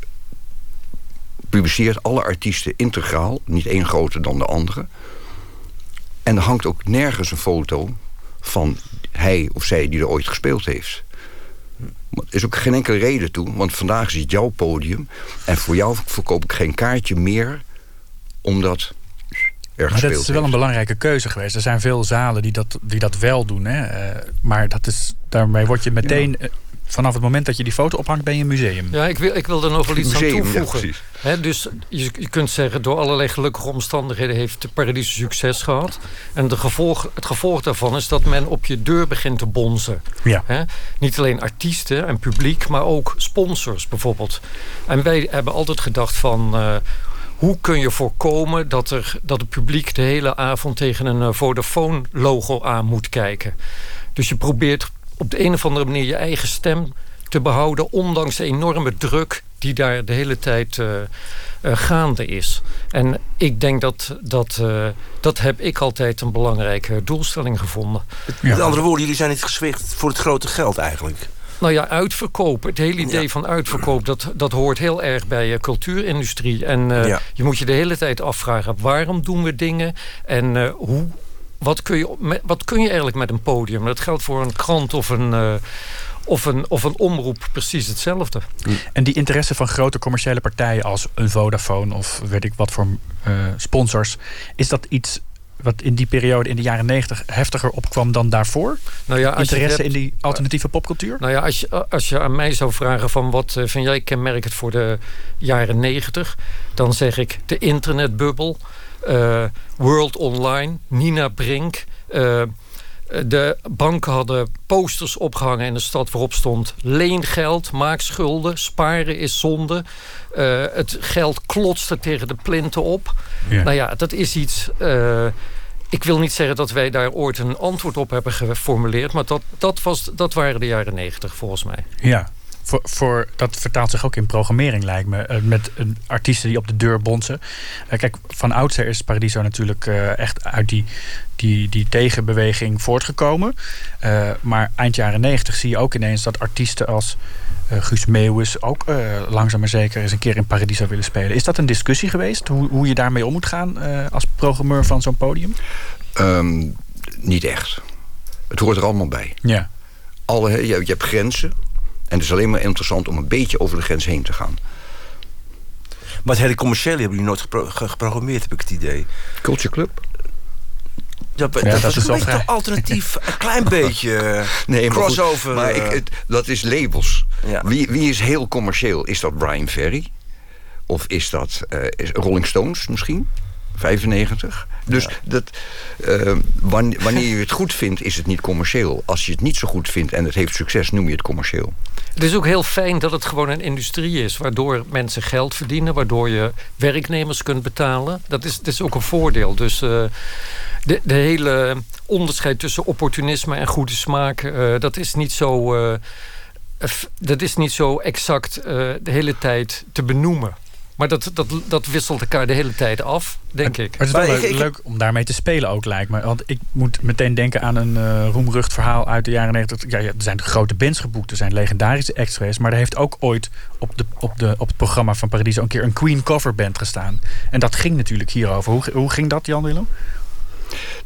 publiceert alle artiesten integraal. Niet één groter dan de andere. En er hangt ook nergens een foto van hij of zij die er ooit gespeeld heeft. Er is ook geen enkele reden toe. Want vandaag is het jouw podium. En voor jou verkoop ik geen kaartje meer. Omdat... Maar dat is wel een belangrijke keuze geweest. Er zijn veel zalen die dat, die dat wel doen. Hè? Uh, maar dat is, daarmee word je meteen... Ja. Uh, vanaf het moment dat je die foto ophangt, ben je een museum. Ja, ik wil, ik wil er nog wel iets museum, aan toevoegen. Ja, He, dus je, je kunt zeggen... door allerlei gelukkige omstandigheden heeft Paradiso succes gehad. En de gevolg, het gevolg daarvan is dat men op je deur begint te bonzen. Ja. He, niet alleen artiesten en publiek, maar ook sponsors bijvoorbeeld. En wij hebben altijd gedacht van... Uh, hoe kun je voorkomen dat, er, dat het publiek de hele avond tegen een Vodafone-logo aan moet kijken? Dus je probeert op de een of andere manier je eigen stem te behouden, ondanks de enorme druk die daar de hele tijd uh, uh, gaande is. En ik denk dat dat, uh, dat heb ik altijd een belangrijke doelstelling gevonden. Met ja. andere woorden, jullie zijn niet gezwicht voor het grote geld eigenlijk. Nou ja, uitverkoop. Het hele idee ja. van uitverkoop... Dat, dat hoort heel erg bij je cultuurindustrie. En uh, ja. je moet je de hele tijd afvragen... waarom doen we dingen? En uh, hoe, wat, kun je, wat kun je eigenlijk met een podium? Dat geldt voor een krant of een... Uh, Of een, of een omroep, precies hetzelfde. En die interesse van grote commerciële partijen... als een Vodafone of weet ik wat voor uh, sponsors... is dat iets... wat in die periode in de jaren negentig heftiger opkwam dan daarvoor? Nou ja, interesse hebt, in die alternatieve popcultuur? Nou ja, als je, als je aan mij zou vragen van wat uh, vind jij kenmerkend voor de jaren negentig... dan zeg ik de internetbubbel, uh, World Online, Nina Brink... Uh, de banken hadden posters opgehangen in de stad waarop stond... leen geld, maak schulden, sparen is zonde. Uh, het geld klotste tegen de plinten op. Ja. Nou ja, dat is iets... Uh, ik wil niet zeggen dat wij daar ooit een antwoord op hebben geformuleerd... maar dat, dat, was, dat waren de jaren negentig volgens mij. Ja, voor, voor, dat vertaalt zich ook in programmering lijkt me. Uh, met uh, artiesten die op de deur bonzen. Uh, kijk, van oudsher is Paradiso natuurlijk uh, echt uit die... Die, die tegenbeweging voortgekomen. Uh, maar eind jaren negentig zie je ook ineens dat artiesten als uh, Guus Meeuwis... ook uh, langzaam maar zeker eens een keer in Paradiso willen spelen. Is dat een discussie geweest? Hoe, hoe je daarmee om moet gaan uh, als programmeur van zo'n podium? Um, niet echt. Het hoort er allemaal bij. Ja. Alle, je, je hebt grenzen. En het is alleen maar interessant om een beetje over de grens heen te gaan. Maar het hele commerciële hebben jullie nooit gepro- geprogrammeerd, heb ik het idee. Culture Club? Ja, dat, ja, dat, dat is een beetje alternatief, een klein beetje nee, maar crossover. Goed, maar ik, het, dat is labels. Ja. Wie, wie is heel commercieel? Is dat Brian Ferry? Of is dat uh, is Rolling Stones misschien? vijfennegentig? Dus ja. dat, uh, wanneer je het goed vindt, is het niet commercieel. Als je het niet zo goed vindt en het heeft succes, noem je het commercieel. Het is ook heel fijn dat het gewoon een industrie is... waardoor mensen geld verdienen, waardoor je werknemers kunt betalen. Dat is, dat is ook een voordeel. Dus uh, de, de hele onderscheid tussen opportunisme en goede smaak... Uh, dat is niet zo... Uh, dat is niet zo exact uh, de hele tijd te benoemen. Maar dat, dat, dat wisselt elkaar de hele tijd af, denk maar, ik. Maar het is wel leuk, leuk om daarmee te spelen ook, lijkt me. Want ik moet meteen denken aan een uh, roemrucht verhaal uit de jaren negentig. Ja, ja, er zijn grote bands geboekt, er zijn legendarische acts geweest. Maar er heeft ook ooit op, de, op, de, op het programma van Paradiso een keer een Queen coverband gestaan. En dat ging natuurlijk hierover. Hoe, hoe ging dat, Jan Willem?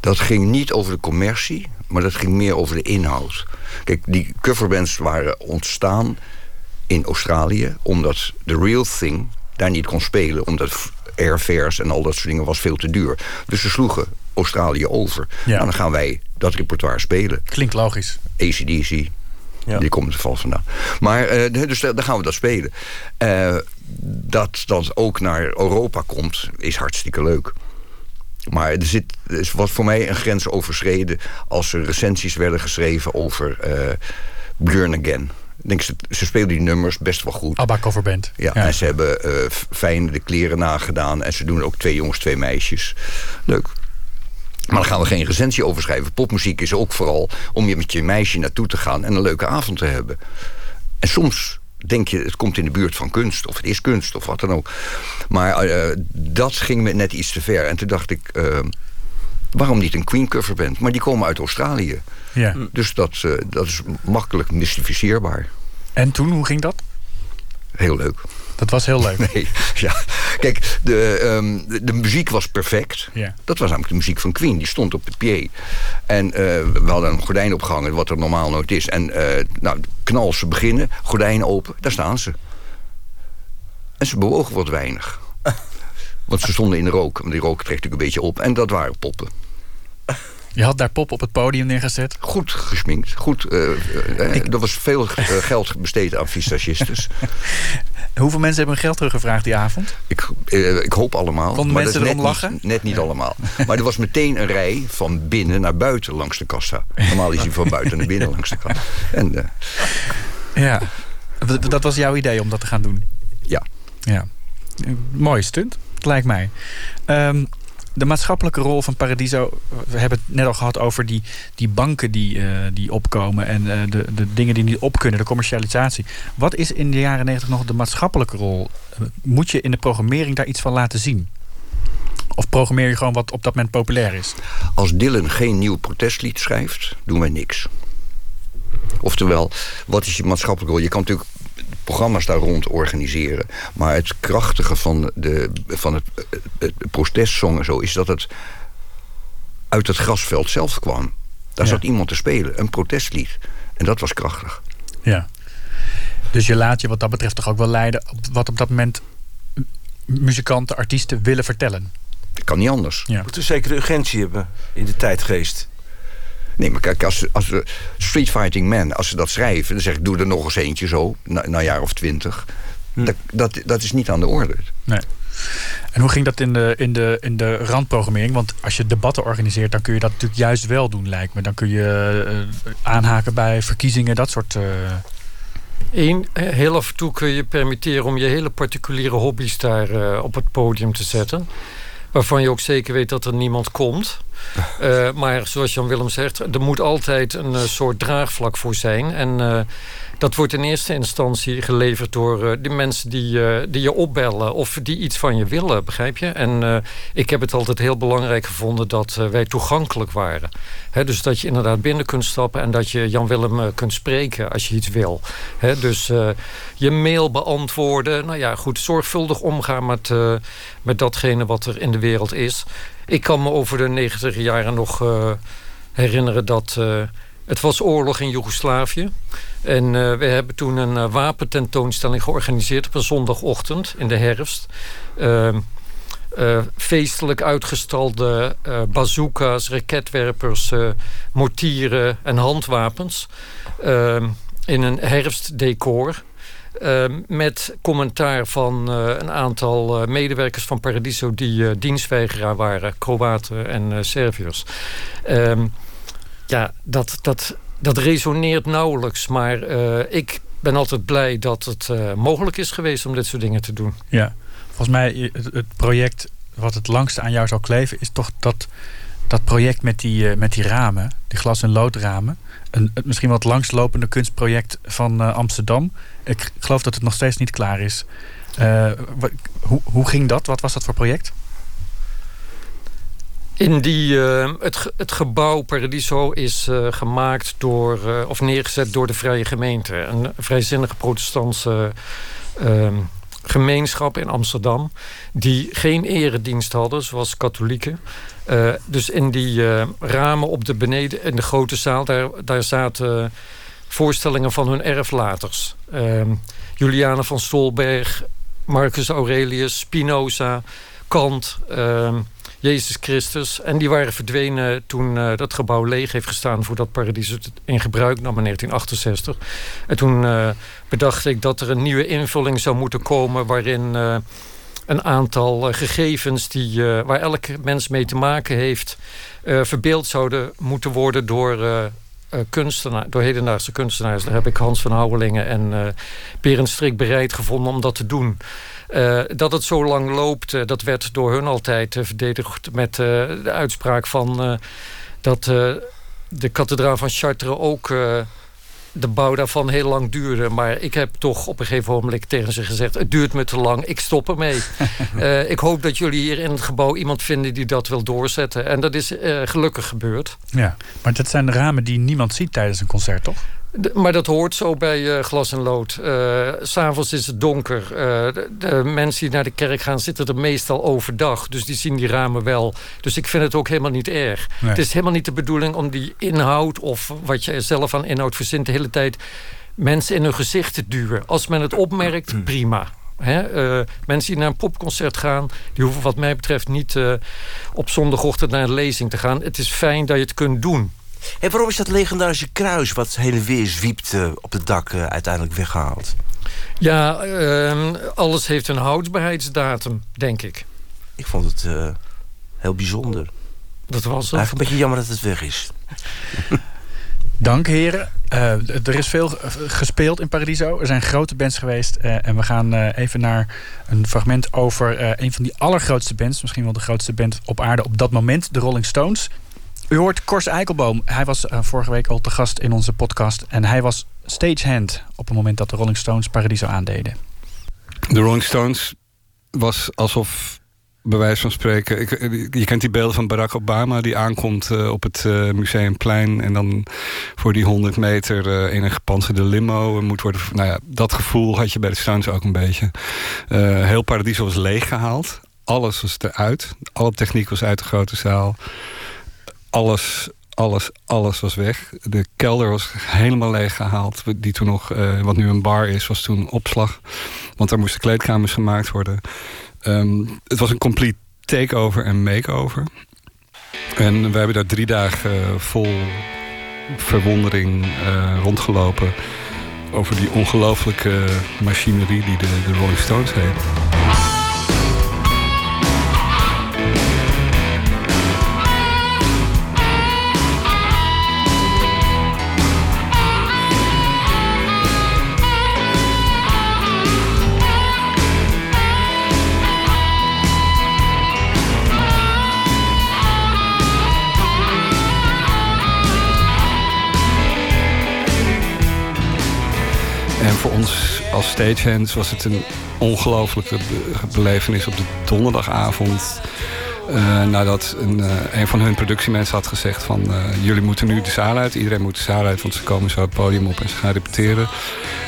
Dat ging niet over de commercie, maar dat ging meer over de inhoud. Kijk, die coverbands waren ontstaan in Australië omdat The Real Thing daar niet kon spelen, omdat airfares en al dat soort dingen was veel te duur. Dus ze sloegen Australië over. En ja. nou, dan gaan wij dat repertoire spelen. Klinkt logisch. A C D C, ja. Die komt er vast vandaan. Maar uh, dus dan gaan we dat spelen. Uh, dat dat ook naar Europa komt, is hartstikke leuk. Maar er zit, is wat voor mij een grens overschreden als er recensies werden geschreven over uh, Björn Again. Ik denk, ze, ze spelen die nummers best wel goed. ABBA coverband. Ja, ja, en ze hebben uh, fijn de kleren nagedaan. En ze doen ook twee jongens, twee meisjes. Leuk. Maar daar gaan we geen recensie over schrijven. Popmuziek is ook vooral om je met je meisje naartoe te gaan en een leuke avond te hebben. En soms denk je, het komt in de buurt van kunst. Of het is kunst, of wat dan ook. Maar uh, dat ging me net iets te ver. En toen dacht ik, uh, waarom niet een Queen coverband? Maar die komen uit Australië. Ja. Dus dat, uh, dat is makkelijk mystificeerbaar. En toen, hoe ging dat? Heel leuk. Dat was heel leuk. Nee, ja. Kijk, de, um, de, de muziek was perfect. Yeah. Dat was namelijk de muziek van Queen. Die stond op de pied. En uh, we hadden een gordijn opgehangen, wat er normaal nooit is. En uh, nou, knal ze beginnen, gordijn open, daar staan ze. En ze bewogen wat weinig. Want ze stonden in de rook. Die rook trekt natuurlijk een beetje op. En dat waren poppen. Je had daar pop op het podium neergezet? Goed gesminkt. Goed, uh, uh, Ik... Er was veel uh, geld besteed aan visagistes. Hoeveel mensen hebben hun geld teruggevraagd die avond? Ik, uh, ik hoop allemaal. Konden mensen erom lachen? Niet, net niet ja. allemaal. Maar er was meteen een rij van binnen naar buiten langs de kassa. Normaal is hij van buiten naar binnen langs de kassa. En, uh... ja, dat was jouw idee om dat te gaan doen? Ja. ja. Mooie stunt, lijkt mij. Um, De maatschappelijke rol van Paradiso. We hebben het net al gehad over die, die banken die, uh, die opkomen. En uh, de, de dingen die niet op kunnen. De commercialisatie. Wat is in de jaren negentig nog de maatschappelijke rol? Moet je in de programmering daar iets van laten zien? Of programmeer je gewoon wat op dat moment populair is? Als Dylan geen nieuw protestlied schrijft, doen wij niks. Oftewel, wat is je maatschappelijke rol? Je kan natuurlijk programma's daar rond organiseren. Maar het krachtige van, de, van het, het protestzong en zo is dat het uit het grasveld zelf kwam. Daar ja. zat iemand te spelen, een protestlied. En dat was krachtig. Ja. Dus je laat je wat dat betreft toch ook wel leiden op wat op dat moment muzikanten, artiesten willen vertellen. Dat kan niet anders. Ja. Moet er zeker urgentie hebben in de tijdgeest. Nee, maar kijk, als, als uh, Street Fighting Man, als ze dat schrijven, dan zeg ik, doe er nog eens eentje zo, na, na een jaar of twintig. Hm. Dat, dat, dat is niet aan de orde. Nee. En hoe ging dat in de, in, de, in de randprogrammering? Want als je debatten organiseert, dan kun je dat natuurlijk juist wel doen, lijkt me. Dan kun je uh, aanhaken bij verkiezingen, dat soort... Uh... Eén, heel af en toe kun je permitteren om je hele particuliere hobby's daar uh, op het podium te zetten. Waarvan je ook zeker weet dat er niemand komt. Uh, maar zoals Jan Willem zegt, er moet altijd een uh, soort draagvlak voor zijn. En uh, dat wordt in eerste instantie geleverd door uh, de mensen die, uh, die je opbellen. Of die iets van je willen, begrijp je? En uh, ik heb het altijd heel belangrijk gevonden dat uh, wij toegankelijk waren. He, dus dat je inderdaad binnen kunt stappen en dat je Jan Willem uh, kunt spreken als je iets wil. He, dus uh, je mail beantwoorden. Nou ja, goed, zorgvuldig omgaan met, uh, met datgene wat er in de wereld is. Ik kan me over de negentiger jaren nog uh, herinneren dat uh, het was oorlog in Joegoslavië. En uh, we hebben toen een uh, wapententoonstelling georganiseerd op een zondagochtend in de herfst. Uh, uh, feestelijk uitgestalde uh, bazooka's, raketwerpers, uh, mortieren en handwapens. Uh, in een herfstdecor. Uh, met commentaar van uh, een aantal uh, medewerkers van Paradiso die uh, dienstweigeraar waren. Kroaten en uh, Serviërs. Uh, ja, dat, dat, dat resoneert nauwelijks. Maar uh, ik ben altijd blij dat het uh, mogelijk is geweest om dit soort dingen te doen. Ja, volgens mij het project wat het langste aan jou zal kleven is toch dat dat project met die, uh, met die ramen, die glas- en loodramen. Een, het misschien wat langslopende kunstproject van uh, Amsterdam. Ik geloof dat het nog steeds niet klaar is. Uh, w- hoe, hoe ging dat? Wat was dat voor project? In die, uh, het, het gebouw Paradiso is uh, gemaakt door, uh, of neergezet door de Vrije Gemeente. Een vrijzinnige protestantse uh, gemeenschap in Amsterdam, die geen eredienst hadden, zoals katholieken. Uh, dus in die uh, ramen op de beneden, in de grote zaal, daar, daar zaten voorstellingen van hun erflaters. Uh, Juliana van Stolberg, Marcus Aurelius, Spinoza, Kant, uh, Jezus Christus. En die waren verdwenen toen uh, dat gebouw leeg heeft gestaan, voordat Paradiso in gebruik nam in negentien achtenzestig. En toen uh, bedacht ik dat er een nieuwe invulling zou moeten komen, waarin uh, een aantal uh, gegevens die, uh, waar elk mens mee te maken heeft, uh, verbeeld zouden moeten worden door uh, uh, kunstenaar, door hedendaagse kunstenaars. Daar heb ik Hans van Houwelingen en uh, Berend Strik bereid gevonden om dat te doen. Uh, dat het zo lang loopt, uh, dat werd door hun altijd uh, verdedigd met uh, de uitspraak van uh, dat uh, de kathedraal van Chartres ook uh, de bouw daarvan heel lang duurde. Maar ik heb toch op een gegeven moment tegen ze gezegd, het duurt me te lang, ik stop ermee. uh, ik hoop dat jullie hier in het gebouw iemand vinden die dat wil doorzetten. En dat is uh, gelukkig gebeurd. Ja, maar dat zijn de ramen die niemand ziet tijdens een concert, toch? De, maar dat hoort zo bij uh, glas en lood. Uh, 's avonds is het donker. Uh, de, de mensen die naar de kerk gaan zitten er meestal overdag. Dus die zien die ramen wel. Dus ik vind het ook helemaal niet erg. Nee. Het is helemaal niet de bedoeling om die inhoud, of wat je zelf aan inhoud verzint, de hele tijd mensen in hun gezicht te duwen. Als men het opmerkt, prima. Hè? Uh, mensen die naar een popconcert gaan, die hoeven wat mij betreft niet uh, op zondagochtend naar een lezing te gaan. Het is fijn dat je het kunt doen. En waarom is dat legendarische kruis wat heen en weer zwiept op het dak uh, uiteindelijk weggehaald? Ja, uh, alles heeft een houdbaarheidsdatum, denk ik. Ik vond het uh, heel bijzonder. Dat was het. Eigenlijk een beetje jammer dat het weg is. Dank, heren. Uh, er is veel gespeeld in Paradiso. Er zijn grote bands geweest. Uh, en we gaan uh, even naar een fragment over uh, een van die allergrootste bands. Misschien wel de grootste band op aarde op dat moment. De Rolling Stones. U hoort Cors Eikelboom. Hij was uh, vorige week al te gast in onze podcast. En hij was stagehand op het moment dat de Rolling Stones Paradiso aandeden. De Rolling Stones was alsof, bij wijze van spreken... Ik, je kent die beelden van Barack Obama die aankomt uh, op het uh, Museumplein... en dan voor die honderd meter uh, in een gepantserde limo moet worden... Nou ja, dat gevoel had je bij de Stones ook een beetje. Uh, heel Paradiso was leeggehaald. Alles was eruit. Alle techniek was uit de grote zaal. Alles, alles, alles was weg. De kelder was helemaal leeggehaald. Die toen nog, uh, wat nu een bar is, was toen opslag. Want daar moesten kleedkamers gemaakt worden. Um, het was een complete takeover en makeover. En we hebben daar drie dagen uh, vol verwondering uh, rondgelopen over die ongelooflijke machinerie die de, de Rolling Stones heeft. En voor ons als stagehands was het een ongelooflijke be- belevenis op de donderdagavond. Uh, nadat een, uh, een van hun productiemensen had gezegd van... Uh, jullie moeten nu de zaal uit, iedereen moet de zaal uit... want ze komen zo het podium op en ze gaan repeteren.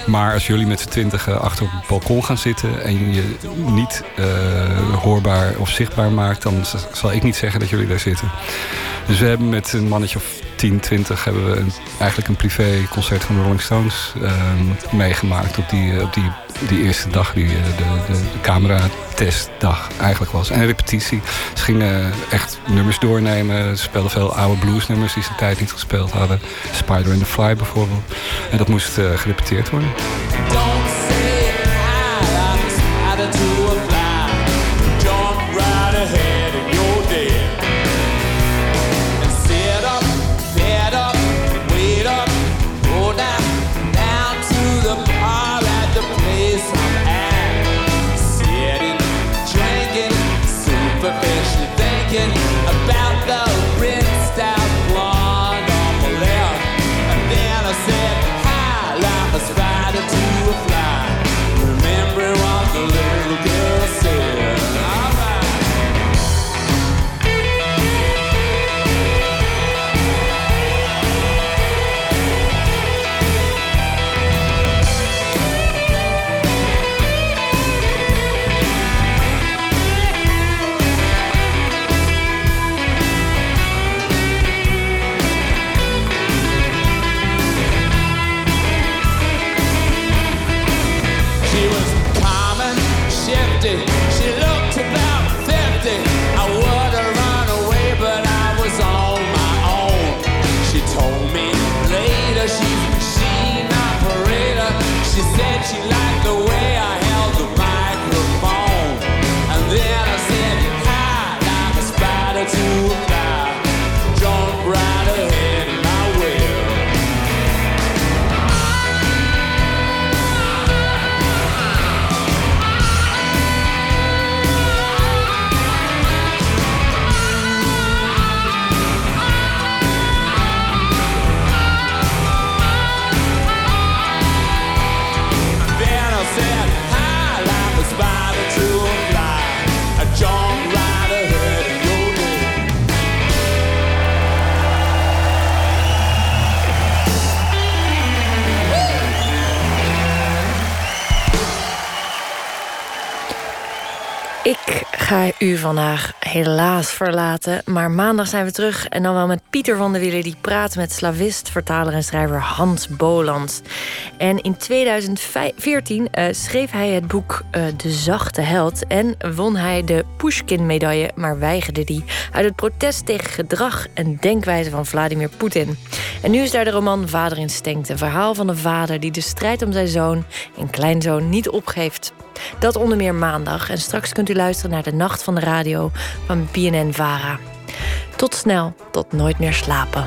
Maar als jullie met z'n twintigen achter op het balkon gaan zitten... en je niet uh, hoorbaar of zichtbaar maakt... dan z- zal ik niet zeggen dat jullie daar zitten. Dus we hebben met een mannetje of tien, twintig... hebben we een, eigenlijk een privéconcert van de Rolling Stones uh, meegemaakt... op die, op die, die eerste dag, die, de, de, de cameratestdag eigenlijk was. En repetitie. Ze gingen echt nummers doornemen. Ze speelden veel oude bluesnummers die ze de tijd niet gespeeld hadden. Spider and the Fly bijvoorbeeld. En dat moest uh, gerepeteerd worden. About the ga u vandaag helaas verlaten. Maar maandag zijn we terug en dan wel met Pieter van der Wielen... die praat met slavist, vertaler en schrijver Hans Boland. En in tweeduizend veertien uh, schreef hij het boek uh, De Zachte Held... en won hij de Pushkin-medaille, maar weigerde die... uit het protest tegen gedrag en denkwijze van Vladimir Poetin. En nu is daar de roman Vader Instinct. Een verhaal van een vader die de strijd om zijn zoon en kleinzoon niet opgeeft... Dat onder meer maandag. En straks kunt u luisteren naar de Nacht van de Radio van B N N-Vara. Tot snel, tot nooit meer slapen.